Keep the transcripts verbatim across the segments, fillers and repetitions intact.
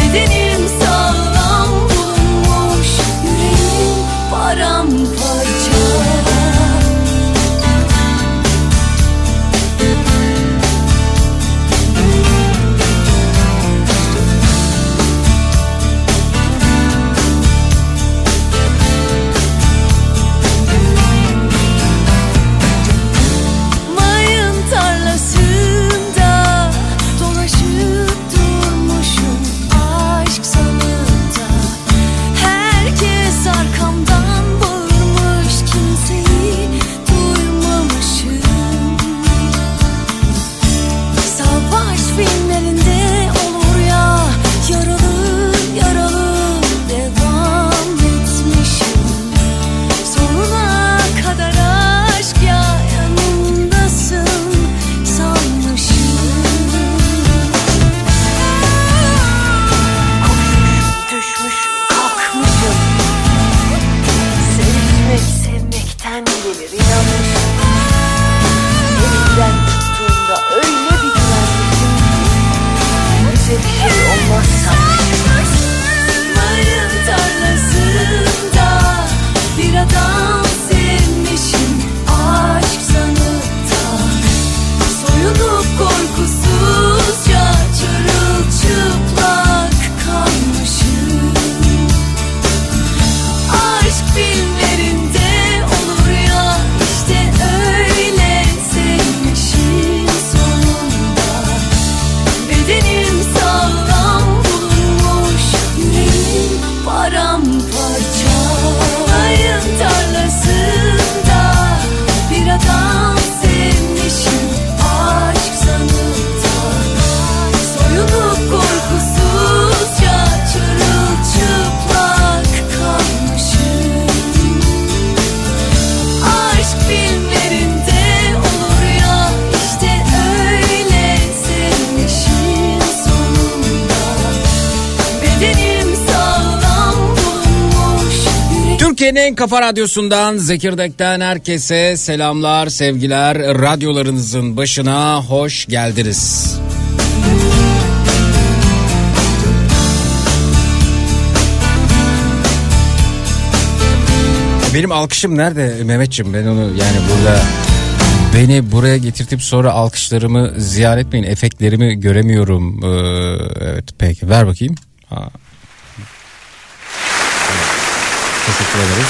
Bedenim sağlam. Türkiye'nin Kafa Radyosu'ndan, Zekirdek'ten herkese selamlar, sevgiler. Radyolarınızın başına hoş geldiniz. Benim alkışım nerede Mehmetciğim? Ben onu yani burada... Beni buraya getirtip sonra alkışlarımı ziyan etmeyin. Efektlerimi göremiyorum. Ee, evet peki ver bakayım. Ha. Teşekkür ederiz.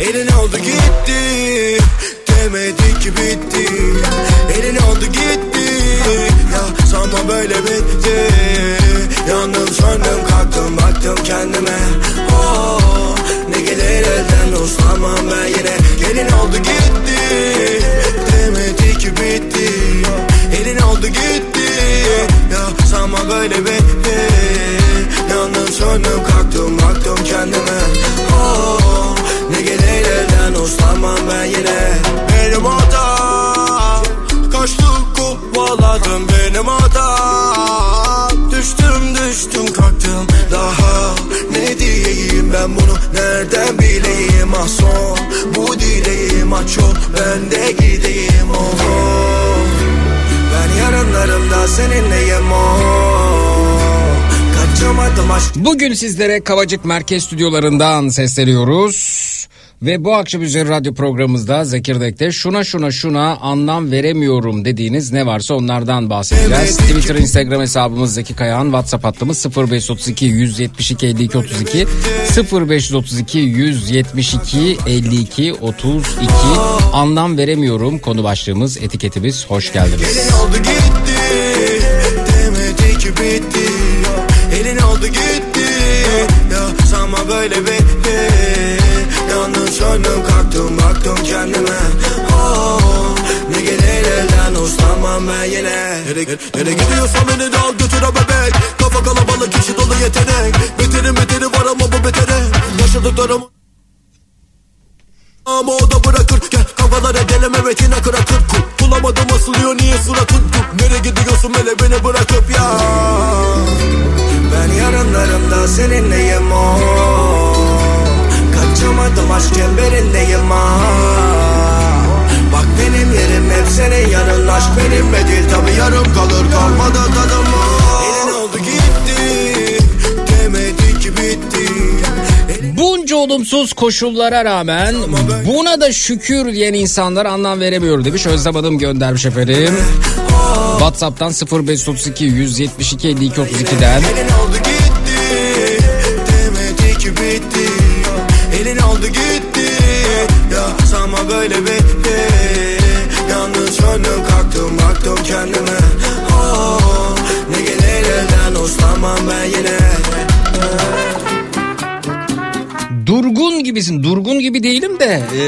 Elin oldu gitti, demedi ki bitti. Elin oldu gitti, ya sanma böyle bitti. Yandım söndüm kalktım baktım kendime. Oh, ne gelir elden uslanmam ben yine. Elin oldu gitti, demedi ki bitti. Elin oldu gitti, ya sanma böyle bitti. Yandım söndüm kalktım baktım kendime. Oh, ne gelir elden uslanmam ben yine. Benim hatam, kaçtım kovaladım. Benim hatam, düştüm düştüm kalktım. Daha ne diyeyim ben bunu nereden bileyim. Ah son bu dileğim, ah çok ben de gideyim. Oh, oh. Ben yarınlarımda seninleyim. Oh. Bugün sizlere Kavacık Merkez Stüdyolarından sesleniyoruz ve bu akşam üzeri radyo programımızda Zekirdek'te şuna şuna şuna anlam veremiyorum dediğiniz ne varsa onlardan bahsedeceğiz. Twitter, Instagram hesabımız Zeki Kayhan, WhatsApp hattımız sıfır beş otuz iki yüz yetmiş iki elli iki otuz iki sıfır beş otuz iki yüz yetmiş iki elli iki otuz iki. Anlam veremiyorum konu başlığımız, etiketimiz, hoş geldiniz. Elin oldu gitti, demedi ki bitti. Elin oldu gitti, ya sanma böyle bitti. Yandım söndüm kalktım baktım kendime. Oh, ne gelir elden uslanmam ben yine. Nereye gidiyorsan beni de al götüre bebek. Kafa kalabalık içi dolu yetenek. Beterim beteri var ama bu betere. Yaşadıklarım ama o da bırakır. Gel kafalara geleme metine kıra kır kur. Bulamadım asılıyor niye suratın kur. Nereye gidiyorsun hele beni bırakıp ya. Ben yarınlarımda seninleyim o. Kaçamadım aşk çemberindeyim ah. Bak benim yerim hep senin yanın. Aşk benimle değil tabi yarım kalır kalmadı tadım o. Elin oldu gitti, demedi ki bitti. Bunca olumsuz koşullara rağmen buna da şükür diyen insanlar anlam veremiyor demiş. Özlem Hanım göndermiş efendim. WhatsApp'tan sıfır beş otuz iki yüz yetmiş iki elli iki otuz iki'den. Elin oldu gitti, demedi ki bitti. Elin oldu gitti, ya sanma böyle bitti. Yalnız söndüm kalktım baktım kendime. Oh, ne gelir elden uslanmam ben yine. Durgun gibisin. Durgun gibi değilim de e,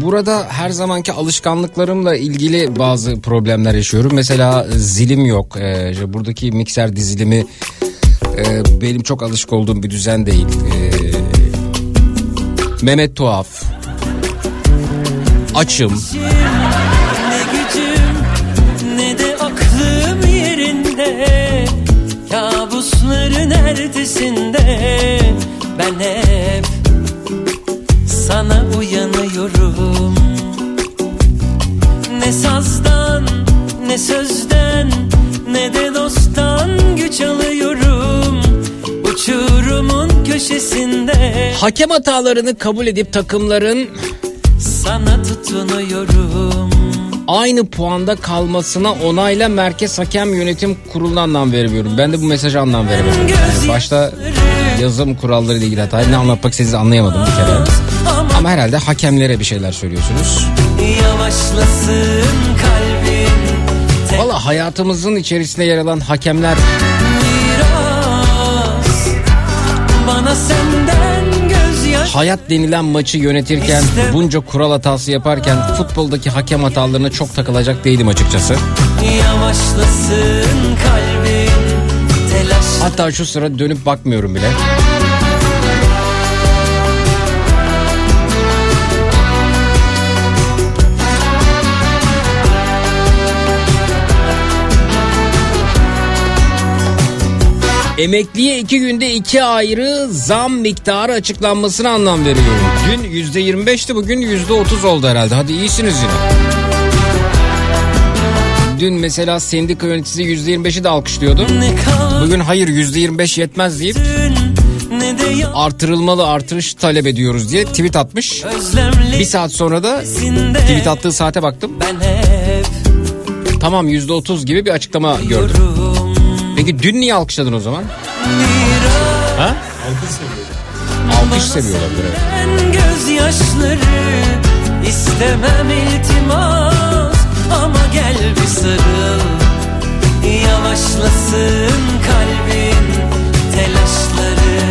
burada her zamanki alışkanlıklarımla ilgili bazı problemler yaşıyorum. Mesela zilim yok. E, işte buradaki mikser dizilimi e, benim çok alışık olduğum bir düzen değil. E, Mehmet tuhaf. Açım. Ne gücüm ne de aklım yerinde. Kabusların ertesinde ben hep sana uyanıyorum. Ne sazdan, ne sözden, ne de dosttan güç alıyorum. Uçurumun köşesinde. Hakem hatalarını kabul edip takımların sana tutunuyorum. Aynı puanda kalmasına onayla Merkez Hakem Yönetim Kurulu'na anlam veremiyorum. Ben de bu mesajı anlam veremiyorum. Yani başta yazım kuralları ile ilgili hatayı ne anlatmak istediğinizi anlayamadım bir kere. Ama herhalde hakemlere bir şeyler söylüyorsunuz. Valla hayatımızın içerisinde yer alan hakemler biraz, bana senden gözyaş... Hayat denilen maçı yönetirken İstem... bunca kural hatası yaparken futboldaki hakem hatalarına çok takılacak değilim açıkçası. Yavaşlasın kalbim. Hatta şu sıra dönüp bakmıyorum bile. Emekliye iki günde iki ayrı zam miktarı açıklanmasına anlam veriyorum. Dün yüzde yirmi beşti, bugün yüzde otuz oldu herhalde. Hadi iyisiniz yine. Dün mesela sendika yöneticisi yüzde yirmi beşi de alkışlıyordu. Bugün hayır yüzde yirmi beş yetmez deyip artırılmalı, artırış talep ediyoruz diye tweet atmış. Bir saat sonra da tweet attığı saate baktım. Tamam yüzde otuz gibi bir açıklama gördüm. Peki dün niye alkışladın o zaman? Ha? Alkış seviyorlar. Alkış seviyorlar böyle. Gözyaşları istemem iltimas ama gel bir sarıl. Yavaşlasın kalbin telaşları.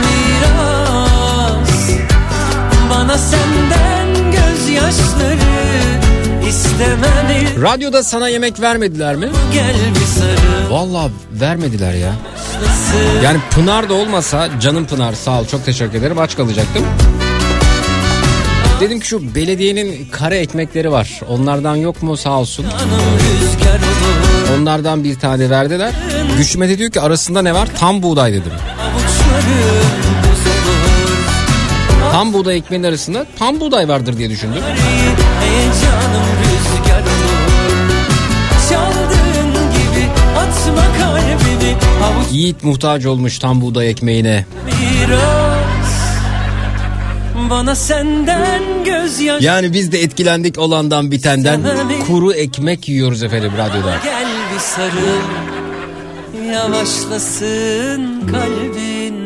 Miras bana senden gözyaşları. Radyoda sana yemek vermediler mi? Vallahi vermediler ya. Yani Pınar da olmasa, canım Pınar sağ ol çok teşekkür ederim, aç kalacaktım. Dedim ki şu belediyenin kare ekmekleri var, onlardan yok mu sağ olsun. Onlardan bir tane verdiler. Güçme de diyor ki arasında ne var? Tam buğday dedim. Tam buğday ekmeğin arasında tam buğday vardır diye düşündüm. Heyecanım rüzgar olur. Çaldığın gibi atma kalbimi. Havuç... Yiğit muhtaç olmuş tam buğday ekmeğine. Biraz bana senden gözyaşı... Yani biz de etkilendik olandan bitenden. Kuru ekmek yiyoruz efendim radyoda. Gel bir sarıl, yavaşlasın kalbin.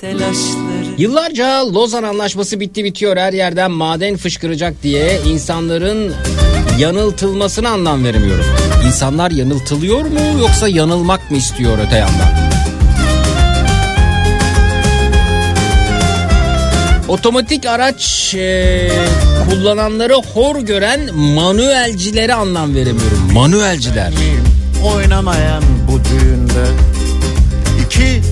Telaşları. Yıllarca Lozan anlaşması bitti bitiyor her yerden maden fışkıracak diye insanların yanıltılmasına anlam veremiyorum. İnsanlar yanıltılıyor mu yoksa yanılmak mı istiyor öte yandan? Otomatik araç e, kullananları hor gören manuelcilere anlam veremiyorum. Manuelciler. Oynamayan bu düğünde iki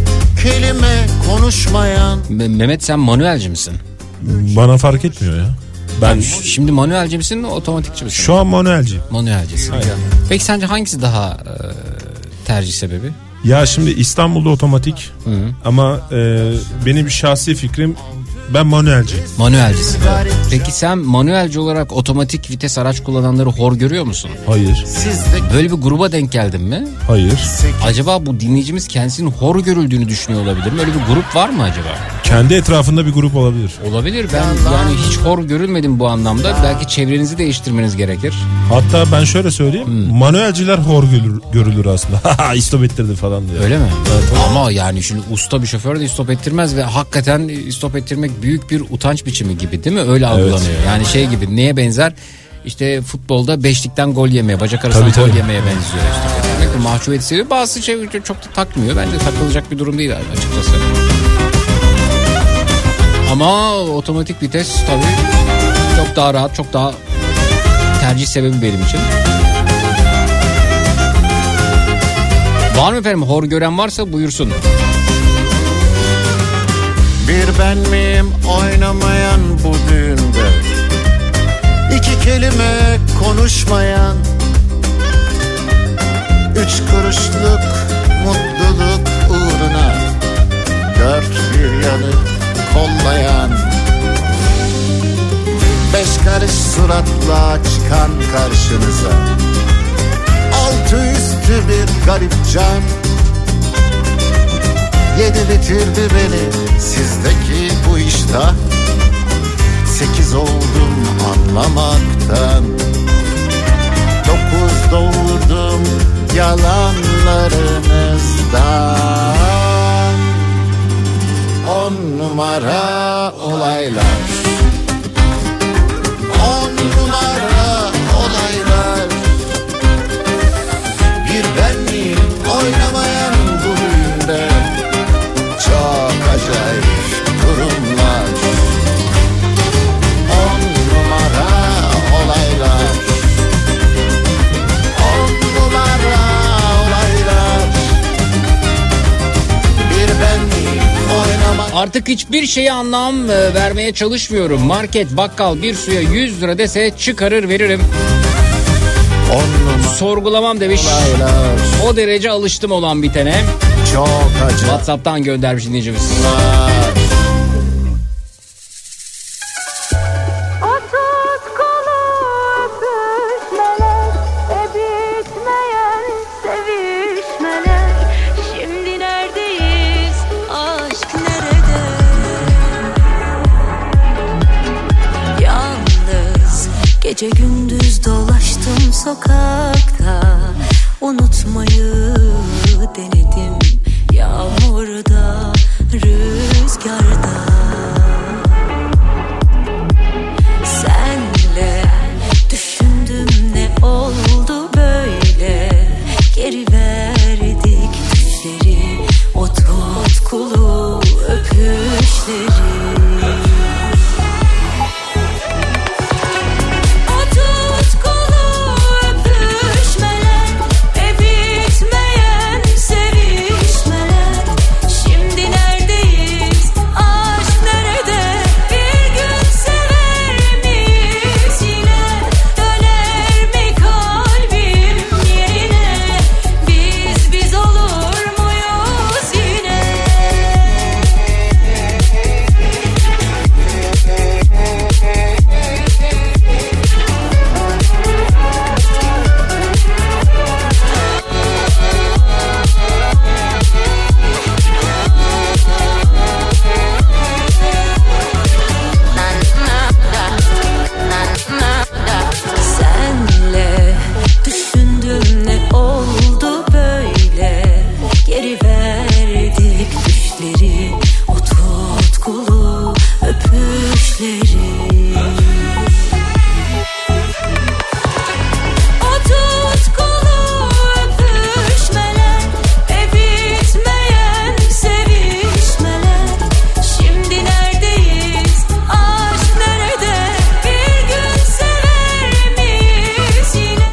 kelime konuşmayan. Me- Mehmet sen manuelci misin? Bana fark etmiyor ya. Ben yani şimdi manuelci misin, otomatikçi misin? Şu an manuelci. Manuelcisin. Aynen. Peki sence hangisi daha e, tercih sebebi? Ya şimdi İstanbul'da otomatik. Hı-hı. Ama e, benim şahsi fikrim ben manuelci. Manuelcisin. Evet. Peki sen manuelci olarak otomatik vites araç kullananları hor görüyor musun? Hayır. Böyle bir gruba denk geldin mi? Hayır. Acaba bu dinleyicimiz kendisinin hor görüldüğünü düşünüyor olabilir mi? Öyle bir grup var mı acaba? Kendi etrafında bir grup olabilir. Olabilir. Ben yani hiç hor görülmedim bu anlamda. Belki çevrenizi değiştirmeniz gerekir. Hatta ben şöyle söyleyeyim. Hmm. Manuelciler hor görülür, görülür aslında. İstop ettirdi falan diyor. Öyle mi? Evet. Ama yani şimdi usta bir şoför de istop ettirmez ve hakikaten istop ettirmek büyük bir utanç biçimi gibi değil mi? Öyle algılanıyor. Evet. Yani şey gibi, neye benzer? İşte futbolda beşlikten gol yemeye, bacak arasından tabii, gol tabii. yemeye benziyor. İşte mahcup ediyor. Bazı şey çok da takmıyor. Bence takılacak bir durum değil açıkçası. Ama otomatik vites tabii çok daha rahat, çok daha tercih sebebi benim için. Var mı efendim? Hor gören varsa buyursun. Bir ben miyim oynamayan bu düğünde, İki kelime konuşmayan, üç kuruşluk mutluluk uğruna dört bir yanı kollayan, beş karış suratla çıkan karşınıza, altı üstü bir garip can. Yedi bitirdi beni sizdeki bu iştah, sekiz oldum anlamaktan, dokuz doğurdum yalanlarınızdan, on numara olaylar, on numara olaylar. Bir ben miyim oynamayan bu düğünde, çok acayip durumlar, on numara. Artık hiçbir şeye anlam vermeye çalışmıyorum. Market, bakkal bir suya yüz lira dese çıkarır veririm. Onlama. Sorgulamam demiş. Olaylar. O derece alıştım olan bitene. Çok acı. WhatsApp'tan göndermiş dinleyicimiz. Gece gündüz dolaştım sokakta, unutmayı denedim yağmurda, rüzgarda. Senle düşündüm ne oldu böyle, geri verdik düşleri, o tutkulu öpüşleri.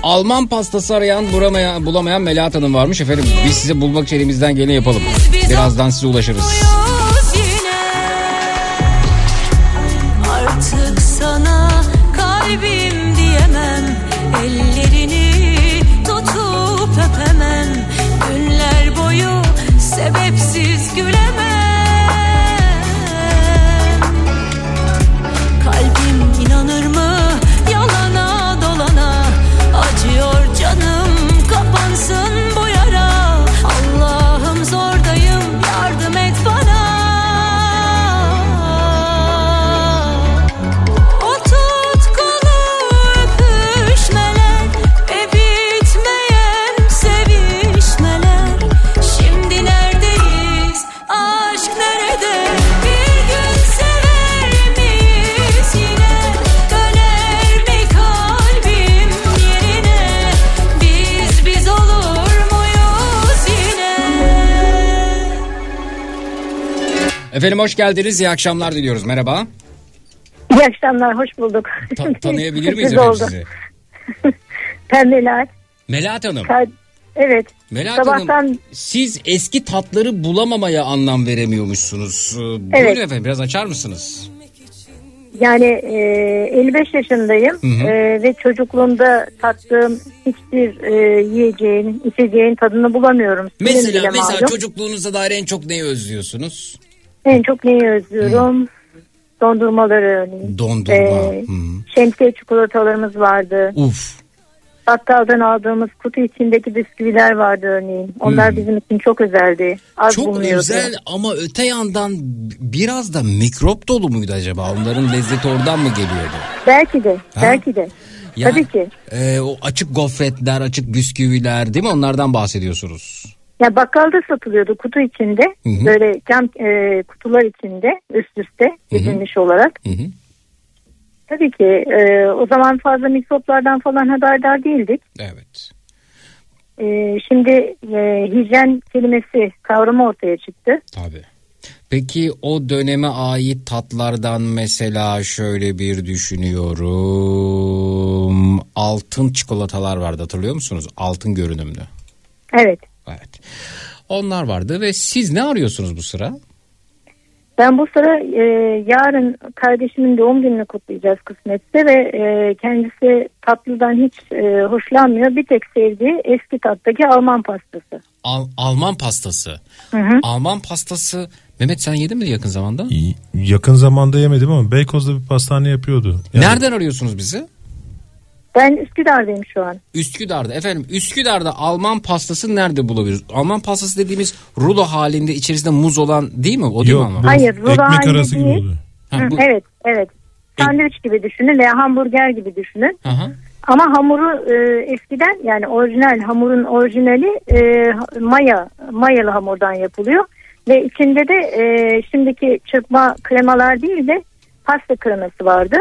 Alman pastası arayan buramaya, bulamayan Melahat Hanım varmış. Efendim biz sizi bulmak için elimizden geleni yapalım. Birazdan size ulaşırız. Efendim hoş geldiniz. İyi akşamlar diliyoruz. Merhaba. İyi akşamlar. Hoş bulduk. Ta- tanıyabilir miyiz efendim sizi? Ben Melahat. Melahat Hanım. Ka- evet. Melahat Sabahtan... Hanım, siz eski tatları bulamamaya anlam veremiyormuşsunuz. Buyurun evet. Efendim biraz açar mısınız? Yani e, elli beş yaşındayım e, ve çocukluğumda tattığım hiçbir e, yiyeceğin, içeceğin tadını bulamıyorum. Mesela, mesela çocukluğunuza dair en çok neyi özlüyorsunuz? En çok neyi özlüyorum? Hmm. Dondurmaları örneğin. Dondurma. Ee, hmm. Şemsiye çikolatalarımız vardı. Uf. Bakkaldan aldığımız kutu içindeki bisküviler vardı örneğin. Onlar hmm. bizim için çok özeldi. Az çok bulunuyordu. Özel ama öte yandan biraz da mikrop dolu muydu acaba? Onların lezzeti oradan mı geliyordu? Belki de. Ha? Belki de. Yani, tabii ki. E, o açık gofretler, açık bisküviler değil mi? Onlardan bahsediyorsunuz. Ya bakkalda satılıyordu kutu içinde, hı hı. böyle cam e, kutular içinde üst üste dizilmiş olarak. Hı hı. Tabii ki e, o zaman fazla mikroplardan falan haberdar değildik. Evet. E, şimdi e, hijyen kelimesi kavramı ortaya çıktı. Tabii. Peki o döneme ait tatlardan mesela şöyle bir düşünüyorum. Altın çikolatalar vardı, hatırlıyor musunuz? Altın görünümlü. Evet. Evet. Onlar vardı ve siz ne arıyorsunuz bu sıra? Ben bu sıra e, yarın kardeşimin doğum gününü kutlayacağız kısmetse ve e, kendisi tatlıdan hiç e, hoşlanmıyor. Bir tek sevdiği eski tattaki Alman pastası. Al- Alman pastası. Hı hı. Alman pastası. Mehmet sen yedin mi yakın zamanda? Yakın zamanda yemedim ama Beykoz'da bir pastane yapıyordu. Yani... Nereden arıyorsunuz bizi? Ben Üsküdar'dayım şu an. Üsküdar'da. Efendim Üsküdar'da Alman pastası nerede bulabiliriz? Alman pastası dediğimiz rulo halinde içerisinde muz olan değil mi? O değil. Yok, mi? Ama? Hayır, rulo ekmek halinde arası değil. Gibi oluyor. Ha, bu... Evet, evet. Sandviç gibi düşünün veya hamburger gibi düşünün. Aha. Ama hamuru e, eskiden yani orijinal hamurun orijinali e, maya, mayalı hamurdan yapılıyor. Ve içinde de e, şimdiki çırpma kremalar değil de pasta kreması vardı.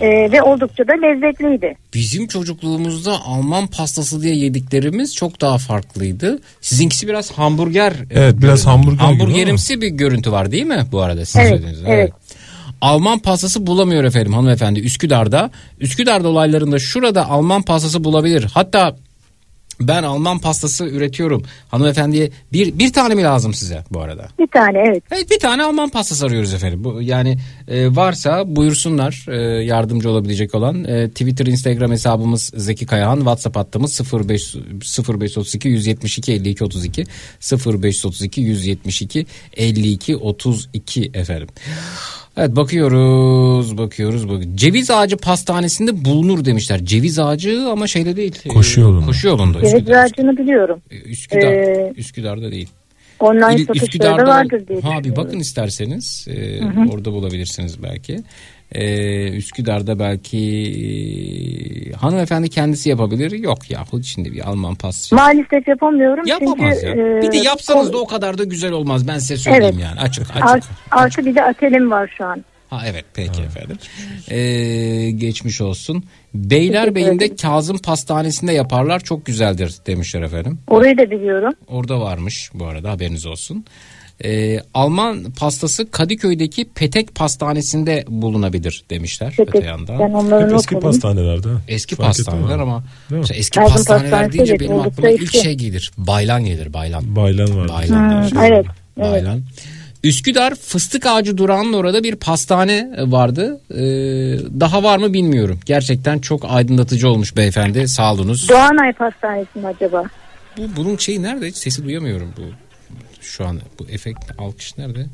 Ee, ve oldukça da lezzetliydi. Bizim çocukluğumuzda Alman pastası diye yediklerimiz çok daha farklıydı. Sizinkisi biraz hamburger. Evet, e, biraz hamburger. Hamburgerimsi bir görüntü var değil mi bu arada? Sizin evet, evet, evet. Alman pastası bulamıyor efendim hanımefendi Üsküdar'da. Üsküdar'da olaylarında şurada Alman pastası bulabilir. Hatta ben Alman pastası üretiyorum. Hanımefendiye bir bir tane mi lazım size bu arada? Bir tane evet. Evet bir tane Alman pastası arıyoruz efendim. Bu, yani e, varsa buyursunlar e, yardımcı olabilecek olan. E, Twitter, Instagram hesabımız Zeki Kayhan. WhatsApp hattımız sıfır beş otuz iki yüz yetmiş iki elli iki otuz iki sıfır beş otuz iki yüz yetmiş iki elli iki otuz iki efendim. Evet bakıyoruz bakıyoruz bakıyoruz. Ceviz ağacı pastanesinde bulunur demişler. Ceviz ağacı ama şeyde değil. Koşu yolunda. Koşu yolunda. Ceviz Üsküdar. Ağacını biliyorum. Üsküdar, ee, Üsküdar'da değil. Online satışları da vardır diye. Ha bir bakın isterseniz e, orada bulabilirsiniz belki. E, Üsküdar'da belki e, hanımefendi kendisi yapabilir. Yok ya şimdi bir Alman pastası. Maalesef yapamıyorum. Yapamaz çünkü, ya. Bir de yapsanız e, da o kadar da güzel olmaz. Ben size söyleyeyim evet. Yani açık açık. Artı, artı bir de atelim var şu an. Ha evet peki ha. Efendim. Ee, geçmiş olsun. Beylerbeyi'nde Kazım Pastanesi'nde yaparlar çok güzeldir demişler efendim. Orayı da biliyorum. Orada varmış bu arada haberiniz olsun. Ee, Alman pastası Kadıköy'deki Petek Pastanesi'nde bulunabilir demişler. Petek. Öte yandan. Eski pastanelerde. Eski fark pastaneler ama eski Kazım pastaneler deyince evet, benim aklıma ilk şey gelir. Baylan gelir baylan. Baylan var. Baylan. Ha, şey evet. Var. Baylan. Evet. Üsküdar fıstık ağacı durağının orada bir pastane vardı. Ee, daha var mı bilmiyorum. Gerçekten çok aydınlatıcı olmuş beyefendi. Sağolunuz. Doğanay Pastanesi mi acaba? Bu bunun şeyi nerede? Hiç sesi duyamıyorum bu. Şu an bu efekt alkış nerede?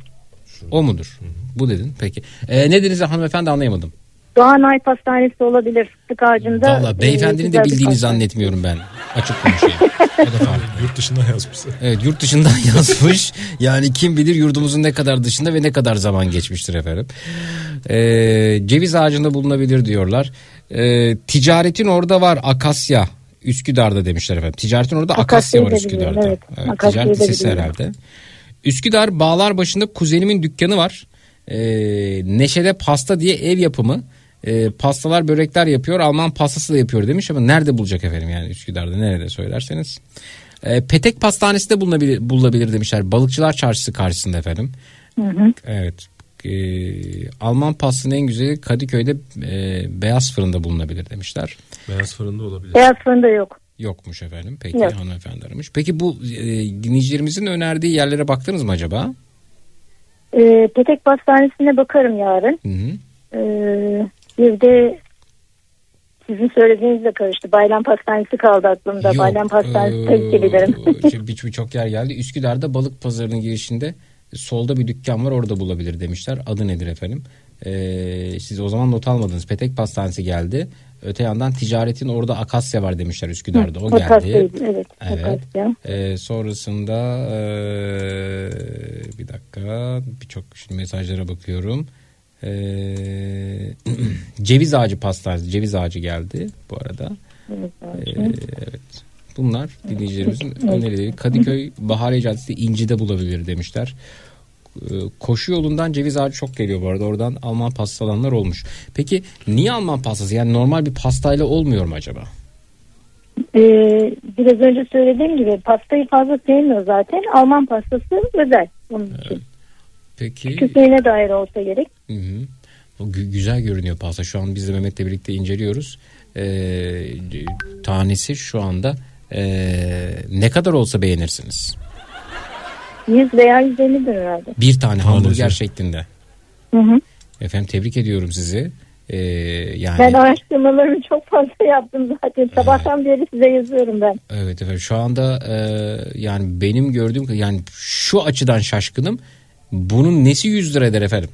Şurada. O mudur? Hı-hı. Bu dedin. Peki. Ee, ne dediniz hanımefendi anlayamadım. Doğanay Pastanesi olabilir fıstık ağacında. Valla beyefendinin de bildiğini pastane. Zannetmiyorum ben. Açık konuşayım. O da farklı. Yurt dışından yazmış. Evet yurt dışından yazmış. Yani kim bilir yurdumuzun ne kadar dışında ve ne kadar zaman geçmiştir efendim. Ee, ceviz ağacında bulunabilir diyorlar. Ee, ticaretin orada var Akasya. Üsküdar'da demişler efendim. Ticaretin orada Akasya, Akasya var Üsküdar'da. Evet. Evet, ticaret lisesi herhalde. Üsküdar Bağlarbaşı'nda kuzenimin dükkanı var. Ee, Neşede Pasta diye ev yapımı. E, pastalar börekler yapıyor Alman pastası da yapıyor demiş ama nerede bulacak efendim yani Üsküdar'da nerede söylerseniz e, Petek Pastanesi de bulunabilir, bulunabilir demişler Balıkçılar Çarşısı karşısında efendim hı hı. Evet e, Alman pastasının en güzeli Kadıköy'de e, Beyaz Fırında bulunabilir demişler. Beyaz Fırında olabilir. Beyaz Fırında yok. Yokmuş efendim peki yok. Hanımefendi aramış peki bu e, dinleyicilerimizin önerdiği yerlere baktınız mı acaba? E, Petek Pastanesi'ne bakarım yarın. Hı hı. E, Bir de sizin söylediğinizle karıştı. Baylan Pastanesi kaldı aklımda. Yok, Baylan Pastanesi ee, tek gelirim. Bir, birçok yer geldi. Üsküdar'da Balık Pazarı'nın girişinde solda bir dükkan var orada bulabilir demişler. Adı nedir efendim? Ee, siz o zaman not almadınız. Petek Pastanesi geldi. Öte yandan ticaretin orada Akasya var demişler Üsküdar'da. O geldi. Evet. Evet. Ee, sonrasında ee, bir dakika birçok mesajlara bakıyorum. Ee, ceviz ağacı pastanesi ceviz ağacı geldi bu arada ee, evet bunlar dinleyicilerimizin önerileri. Kadıköy Bahariye Caddesi İnci'de bulabilir demişler. ee, koşu yolundan ceviz ağacı çok geliyor bu arada oradan Alman pastası alanlar olmuş. Peki niye Alman pastası yani normal bir pastayla olmuyor mu acaba? Ee, biraz önce söylediğim gibi pastayı fazla sevmiyor zaten Alman pastası özel bunun için. Evet. Peki. Küçüklüğüne dair olsa gerek. Hı hı. O g- güzel görünüyor pasta. Şu an biz de Mehmet'le birlikte inceliyoruz. Ee, tanesi şu anda ee, ne kadar olsa beğenirsiniz. yüz veya yüz elli lira herhalde. Bir tane hamburger şeklinde. Hı hı. Efendim tebrik ediyorum sizi. Ee, yani... Ben araştırmalarımı çok fazla yaptım zaten. Sabahtan evet. beri size yazıyorum ben. Evet efendim şu anda e, yani benim gördüğüm yani şu açıdan şaşkınım. Bunun nesi yüz lira eder efendim?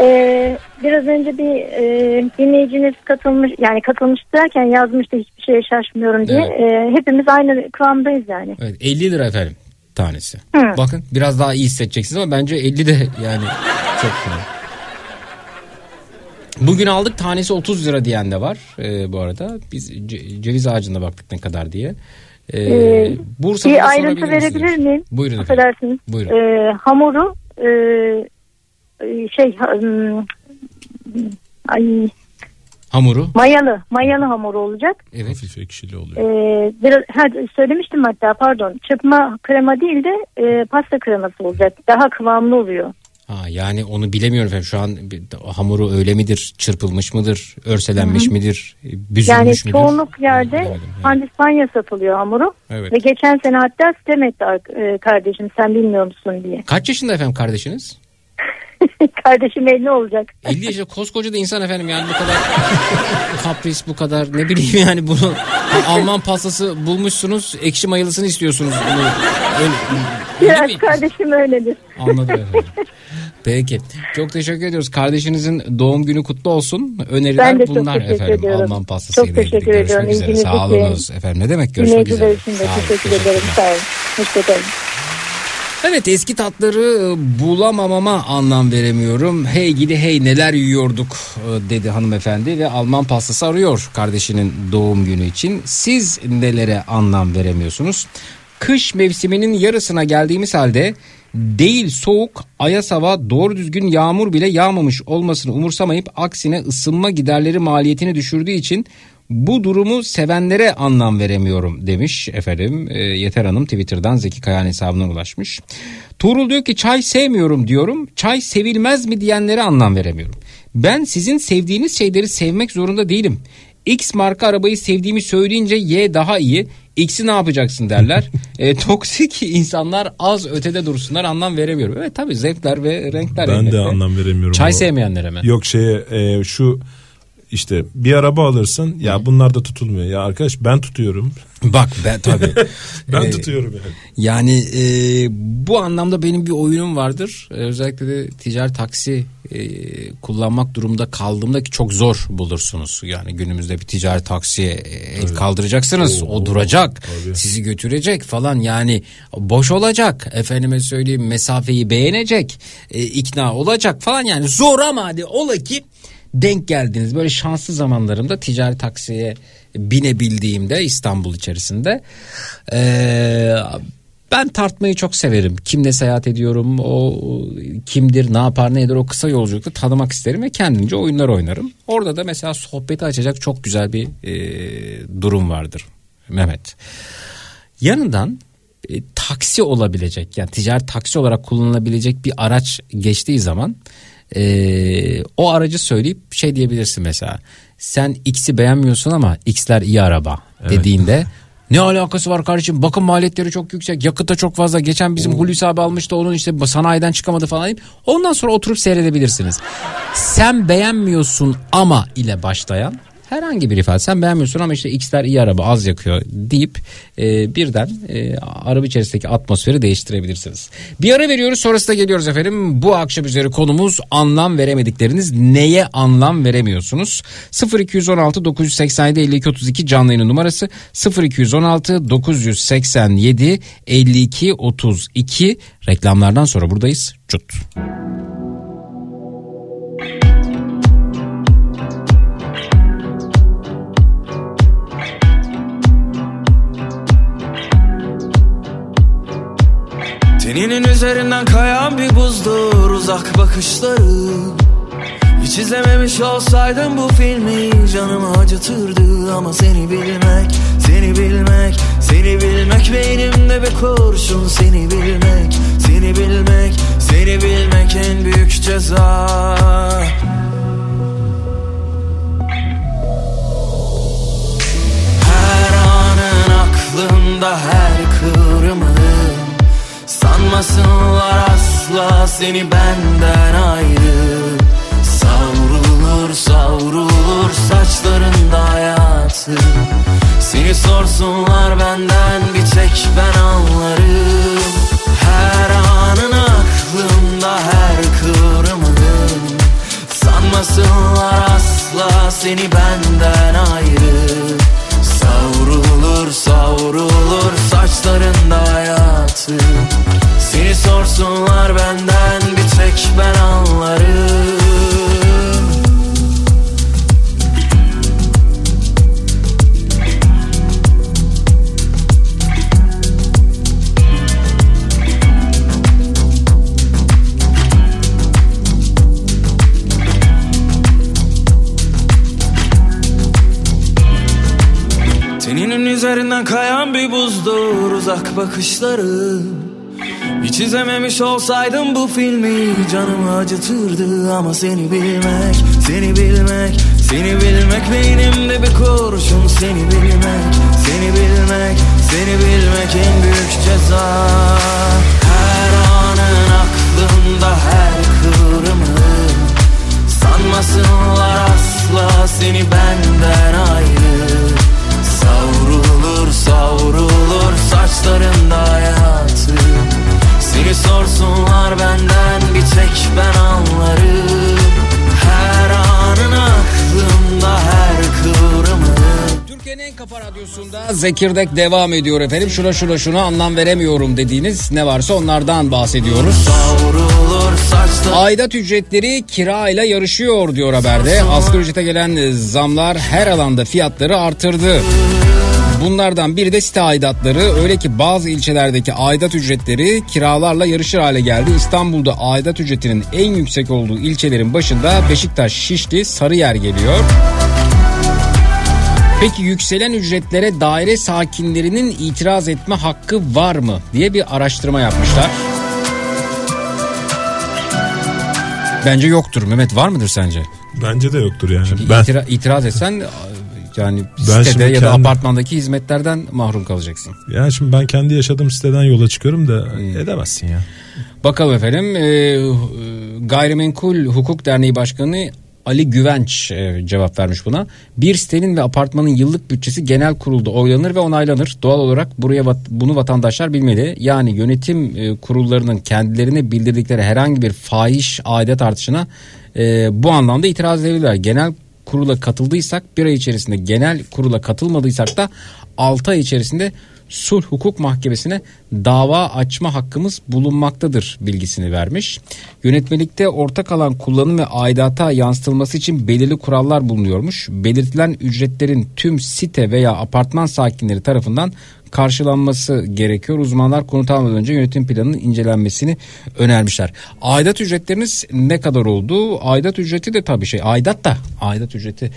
Ee, biraz önce bir e, dinleyiciniz katılmış yani katılmış derken yazmıştı hiçbir şeye şaşmıyorum diye. Evet. E, hepimiz aynı kıvamdayız yani. Evet, elli lira efendim tanesi. Hı. Bakın biraz daha iyi hissedeceksiniz ama bence elli de yani çok güzel. Bugün aldık tanesi otuz lira diyen de var e, bu arada. Biz ce- ceviz ağacında baktık ne kadar diye. E, ee, Bursa'da bir ayrıntı verebilir miyim? Buyurun efendim. Buyurun. E, hamuru e, şey ay hamuru mayalı mayalı hamuru olacak. Evet. Hafif ekşili oluyor. Ee, biraz ha, söylemiştim hatta pardon çırpma krema değil de e, pasta kreması olacak. Daha kıvamlı oluyor. Ha yani onu bilemiyorum efendim şu an hamuru öyle midir çırpılmış mıdır örselenmiş Hı-hı. midir büzülmüş yani midir? Yani çoğunluk yerde evet, evet. Pandispanya satılıyor hamuru evet. ve geçen sene hatta sitem etti kardeşim sen bilmiyor musun diye. Kaç yaşında efendim kardeşiniz? Kardeşim elli olacak. elli yaşında koskoca da insan efendim yani bu kadar kapris bu kadar ne bileyim yani bunu Alman pastası bulmuşsunuz ekşi mayalısını istiyorsunuz. Bunu, öyle, biraz kardeşim öyledir. Anladım efendim. Peki çok teşekkür ediyoruz. Kardeşinizin doğum günü kutlu olsun. Öneriler bunlar efendim. Ediyorum. Alman pastası ile ilgili görüşmek üzere. Sağ olunuz efendim ne demek görüşmek üzere. Sağ olun. Teşekkür ederim sağ olun. Hoşçakalın. Evet eski tatları bulamamama anlam veremiyorum. Hey gidi hey neler yiyorduk dedi hanımefendi ve Alman pastası arıyor kardeşinin doğum günü için. Siz nelere anlam veremiyorsunuz? Kış mevsiminin yarısına geldiğimiz halde değil soğuk, ayaz hava, doğru düzgün yağmur bile yağmamış olmasını umursamayıp aksine ısınma giderleri maliyetini düşürdüğü için bu durumu sevenlere anlam veremiyorum demiş efendim. E, Yeter Hanım Twitter'dan Zeki Kayhan hesabına ulaşmış. Tuğrul diyor ki çay sevmiyorum diyorum. Çay sevilmez mi diyenlere anlam veremiyorum. Ben sizin sevdiğiniz şeyleri sevmek zorunda değilim. X marka arabayı sevdiğimi söyleyince Y daha iyi. X'i ne yapacaksın derler. e, toksik insanlar az ötede dursunlar anlam veremiyorum. Evet tabii zevkler ve renkler. Ben elbette. De anlam veremiyorum. Çay o... sevmeyenlere mi? Yok şeye e, şu... İşte bir araba alırsın ya bunlar da tutulmuyor ya arkadaş ben tutuyorum. Bak ben tabii. ben ee, tutuyorum yani. Yani e, bu anlamda benim bir oyunum vardır. Ee, özellikle de ticari taksi e, kullanmak durumunda kaldığımda ki çok zor bulursunuz. Yani günümüzde bir ticari taksiye el tabii. kaldıracaksınız. Oo, o duracak. Tabii. Sizi götürecek falan yani boş olacak. Efendime söyleyeyim mesafeyi beğenecek. E, ikna olacak falan yani zor ama hadi ola ki denk geldiniz. Böyle şanslı zamanlarımda ticari taksiye binebildiğimde İstanbul içerisinde ee, ben tartmayı çok severim. Kimle seyahat ediyorum, o kimdir, ne yapar, ne eder, o kısa yolculukta tanımak isterim ve kendimce oyunlar oynarım. Orada da mesela sohbeti açacak çok güzel bir e, durum vardır Mehmet. Yanından e, taksi olabilecek yani ticari taksi olarak kullanılabilecek bir araç geçtiği zaman Ee, o aracı söyleyip şey diyebilirsin mesela sen X'i beğenmiyorsun ama X'ler iyi araba evet. dediğinde ne alakası var kardeşim bakın maliyetleri çok yüksek yakıta çok fazla geçen bizim Hulusi abi almıştı onun işte sanayiden çıkamadı falan deyip ondan sonra oturup seyredebilirsiniz. Sen beğenmiyorsun ama ile başlayan herhangi bir ifade sen beğenmiyorsun ama işte X'ler iyi araba az yakıyor deyip e, birden e, araba içerisindeki atmosferi değiştirebilirsiniz. Bir ara veriyoruz sonrasında geliyoruz efendim. Bu akşam üzeri konumuz anlam veremedikleriniz neye anlam veremiyorsunuz? sıfır iki on altı dokuz seksen yedi elli iki otuz iki canlı yayın numarası sıfır iki on altı dokuz seksen yedi elli iki otuz iki reklamlardan sonra buradayız. Çut. Teninin üzerinden kayan bir buzdur uzak bakışları. Hiç izlememiş olsaydım bu filmi canımı acıtırdı. Ama seni bilmek, seni bilmek, seni bilmek beynimde bir kurşun. Seni bilmek, seni bilmek, seni bilmek en büyük ceza. Her anın aklımda her kıvrımı. seni benden ayrı. Savrulur savrulur saçlarında hayatı. Seni sorsunlar benden, bir tek ben anlarım. Her anın aklımda, her kıvrımın. Sanmasınlar asla seni benden ayrı. Savrulur savrulur saçlarında hayatı. Seni sorsunlar benden, bir tek ben anlarım. Teninin üzerinden kayan bir buzdur uzak bakışları. Hiç izlememiş olsaydım bu filmi canımı acıtırdı. Ama seni bilmek, seni bilmek, seni bilmek beynimde bir kurşun. Seni bilmek, seni bilmek, seni bilmek en büyük ceza. Her anın aklımda, her kıvrımın. Sanmasınlar asla seni benden ayrı. Savrulur savrulur saçlarında hayatı. Seni sorsunlar benden, bir tek ben anlarım. Her anın aklımda, her kıvrımın. Türkiye'nin en kafa radyosunda Zekirdek devam ediyor efendim. Şuna şuna şuna anlam veremiyorum dediğiniz ne varsa onlardan bahsediyoruz. Savrulur saçlarında. Aidat ücretleri kirayla yarışıyor diyor haberde. Asgari ücrete gelen zamlar her alanda fiyatları artırdı. Bunlardan biri de site aidatları. Öyle ki bazı ilçelerdeki aidat ücretleri kiralarla yarışır hale geldi. İstanbul'da aidat ücretinin en yüksek olduğu ilçelerin başında Beşiktaş, Şişli, Sarıyer geliyor. Peki yükselen ücretlere daire sakinlerinin itiraz etme hakkı var mı diye bir araştırma yapmışlar. Bence yoktur. Mehmet, var mıdır sence? Bence de yoktur yani. Çünkü ben... itira- itiraz etsen... Yani ben sitede ya da kendim... apartmandaki hizmetlerden mahrum kalacaksın. Ya şimdi ben kendi yaşadığım siteden yola çıkıyorum da hmm. edemezsin ya. Bakalım efendim, e, Gayrimenkul Hukuk Derneği Başkanı Ali Güvenç e, cevap vermiş buna. Bir sitenin ve apartmanın yıllık bütçesi genel kurulda oylanır ve onaylanır. Doğal olarak buraya vat, bunu vatandaşlar bilmeli. Yani yönetim e, kurullarının kendilerine bildirdikleri herhangi bir fahiş aidat artışına e, bu anlamda itiraz edebilirler. Genel kurula katıldıysak bir ay içerisinde, genel kurula katılmadıysak da altı ay içerisinde sulh hukuk mahkemesine dava açma hakkımız bulunmaktadır bilgisini vermiş. Yönetmelikte ortak alan kullanım ve aidata yansıtılması için belirli kurallar bulunuyormuş. Belirtilen ücretlerin tüm site veya apartman sakinleri tarafından karşılanması gerekiyor. Uzmanlar konut almadan önce yönetim planının incelenmesini önermişler. Aidat ücretleriniz ne kadar oldu? Aidat ücreti de tabii şey, aidat da aidat ücreti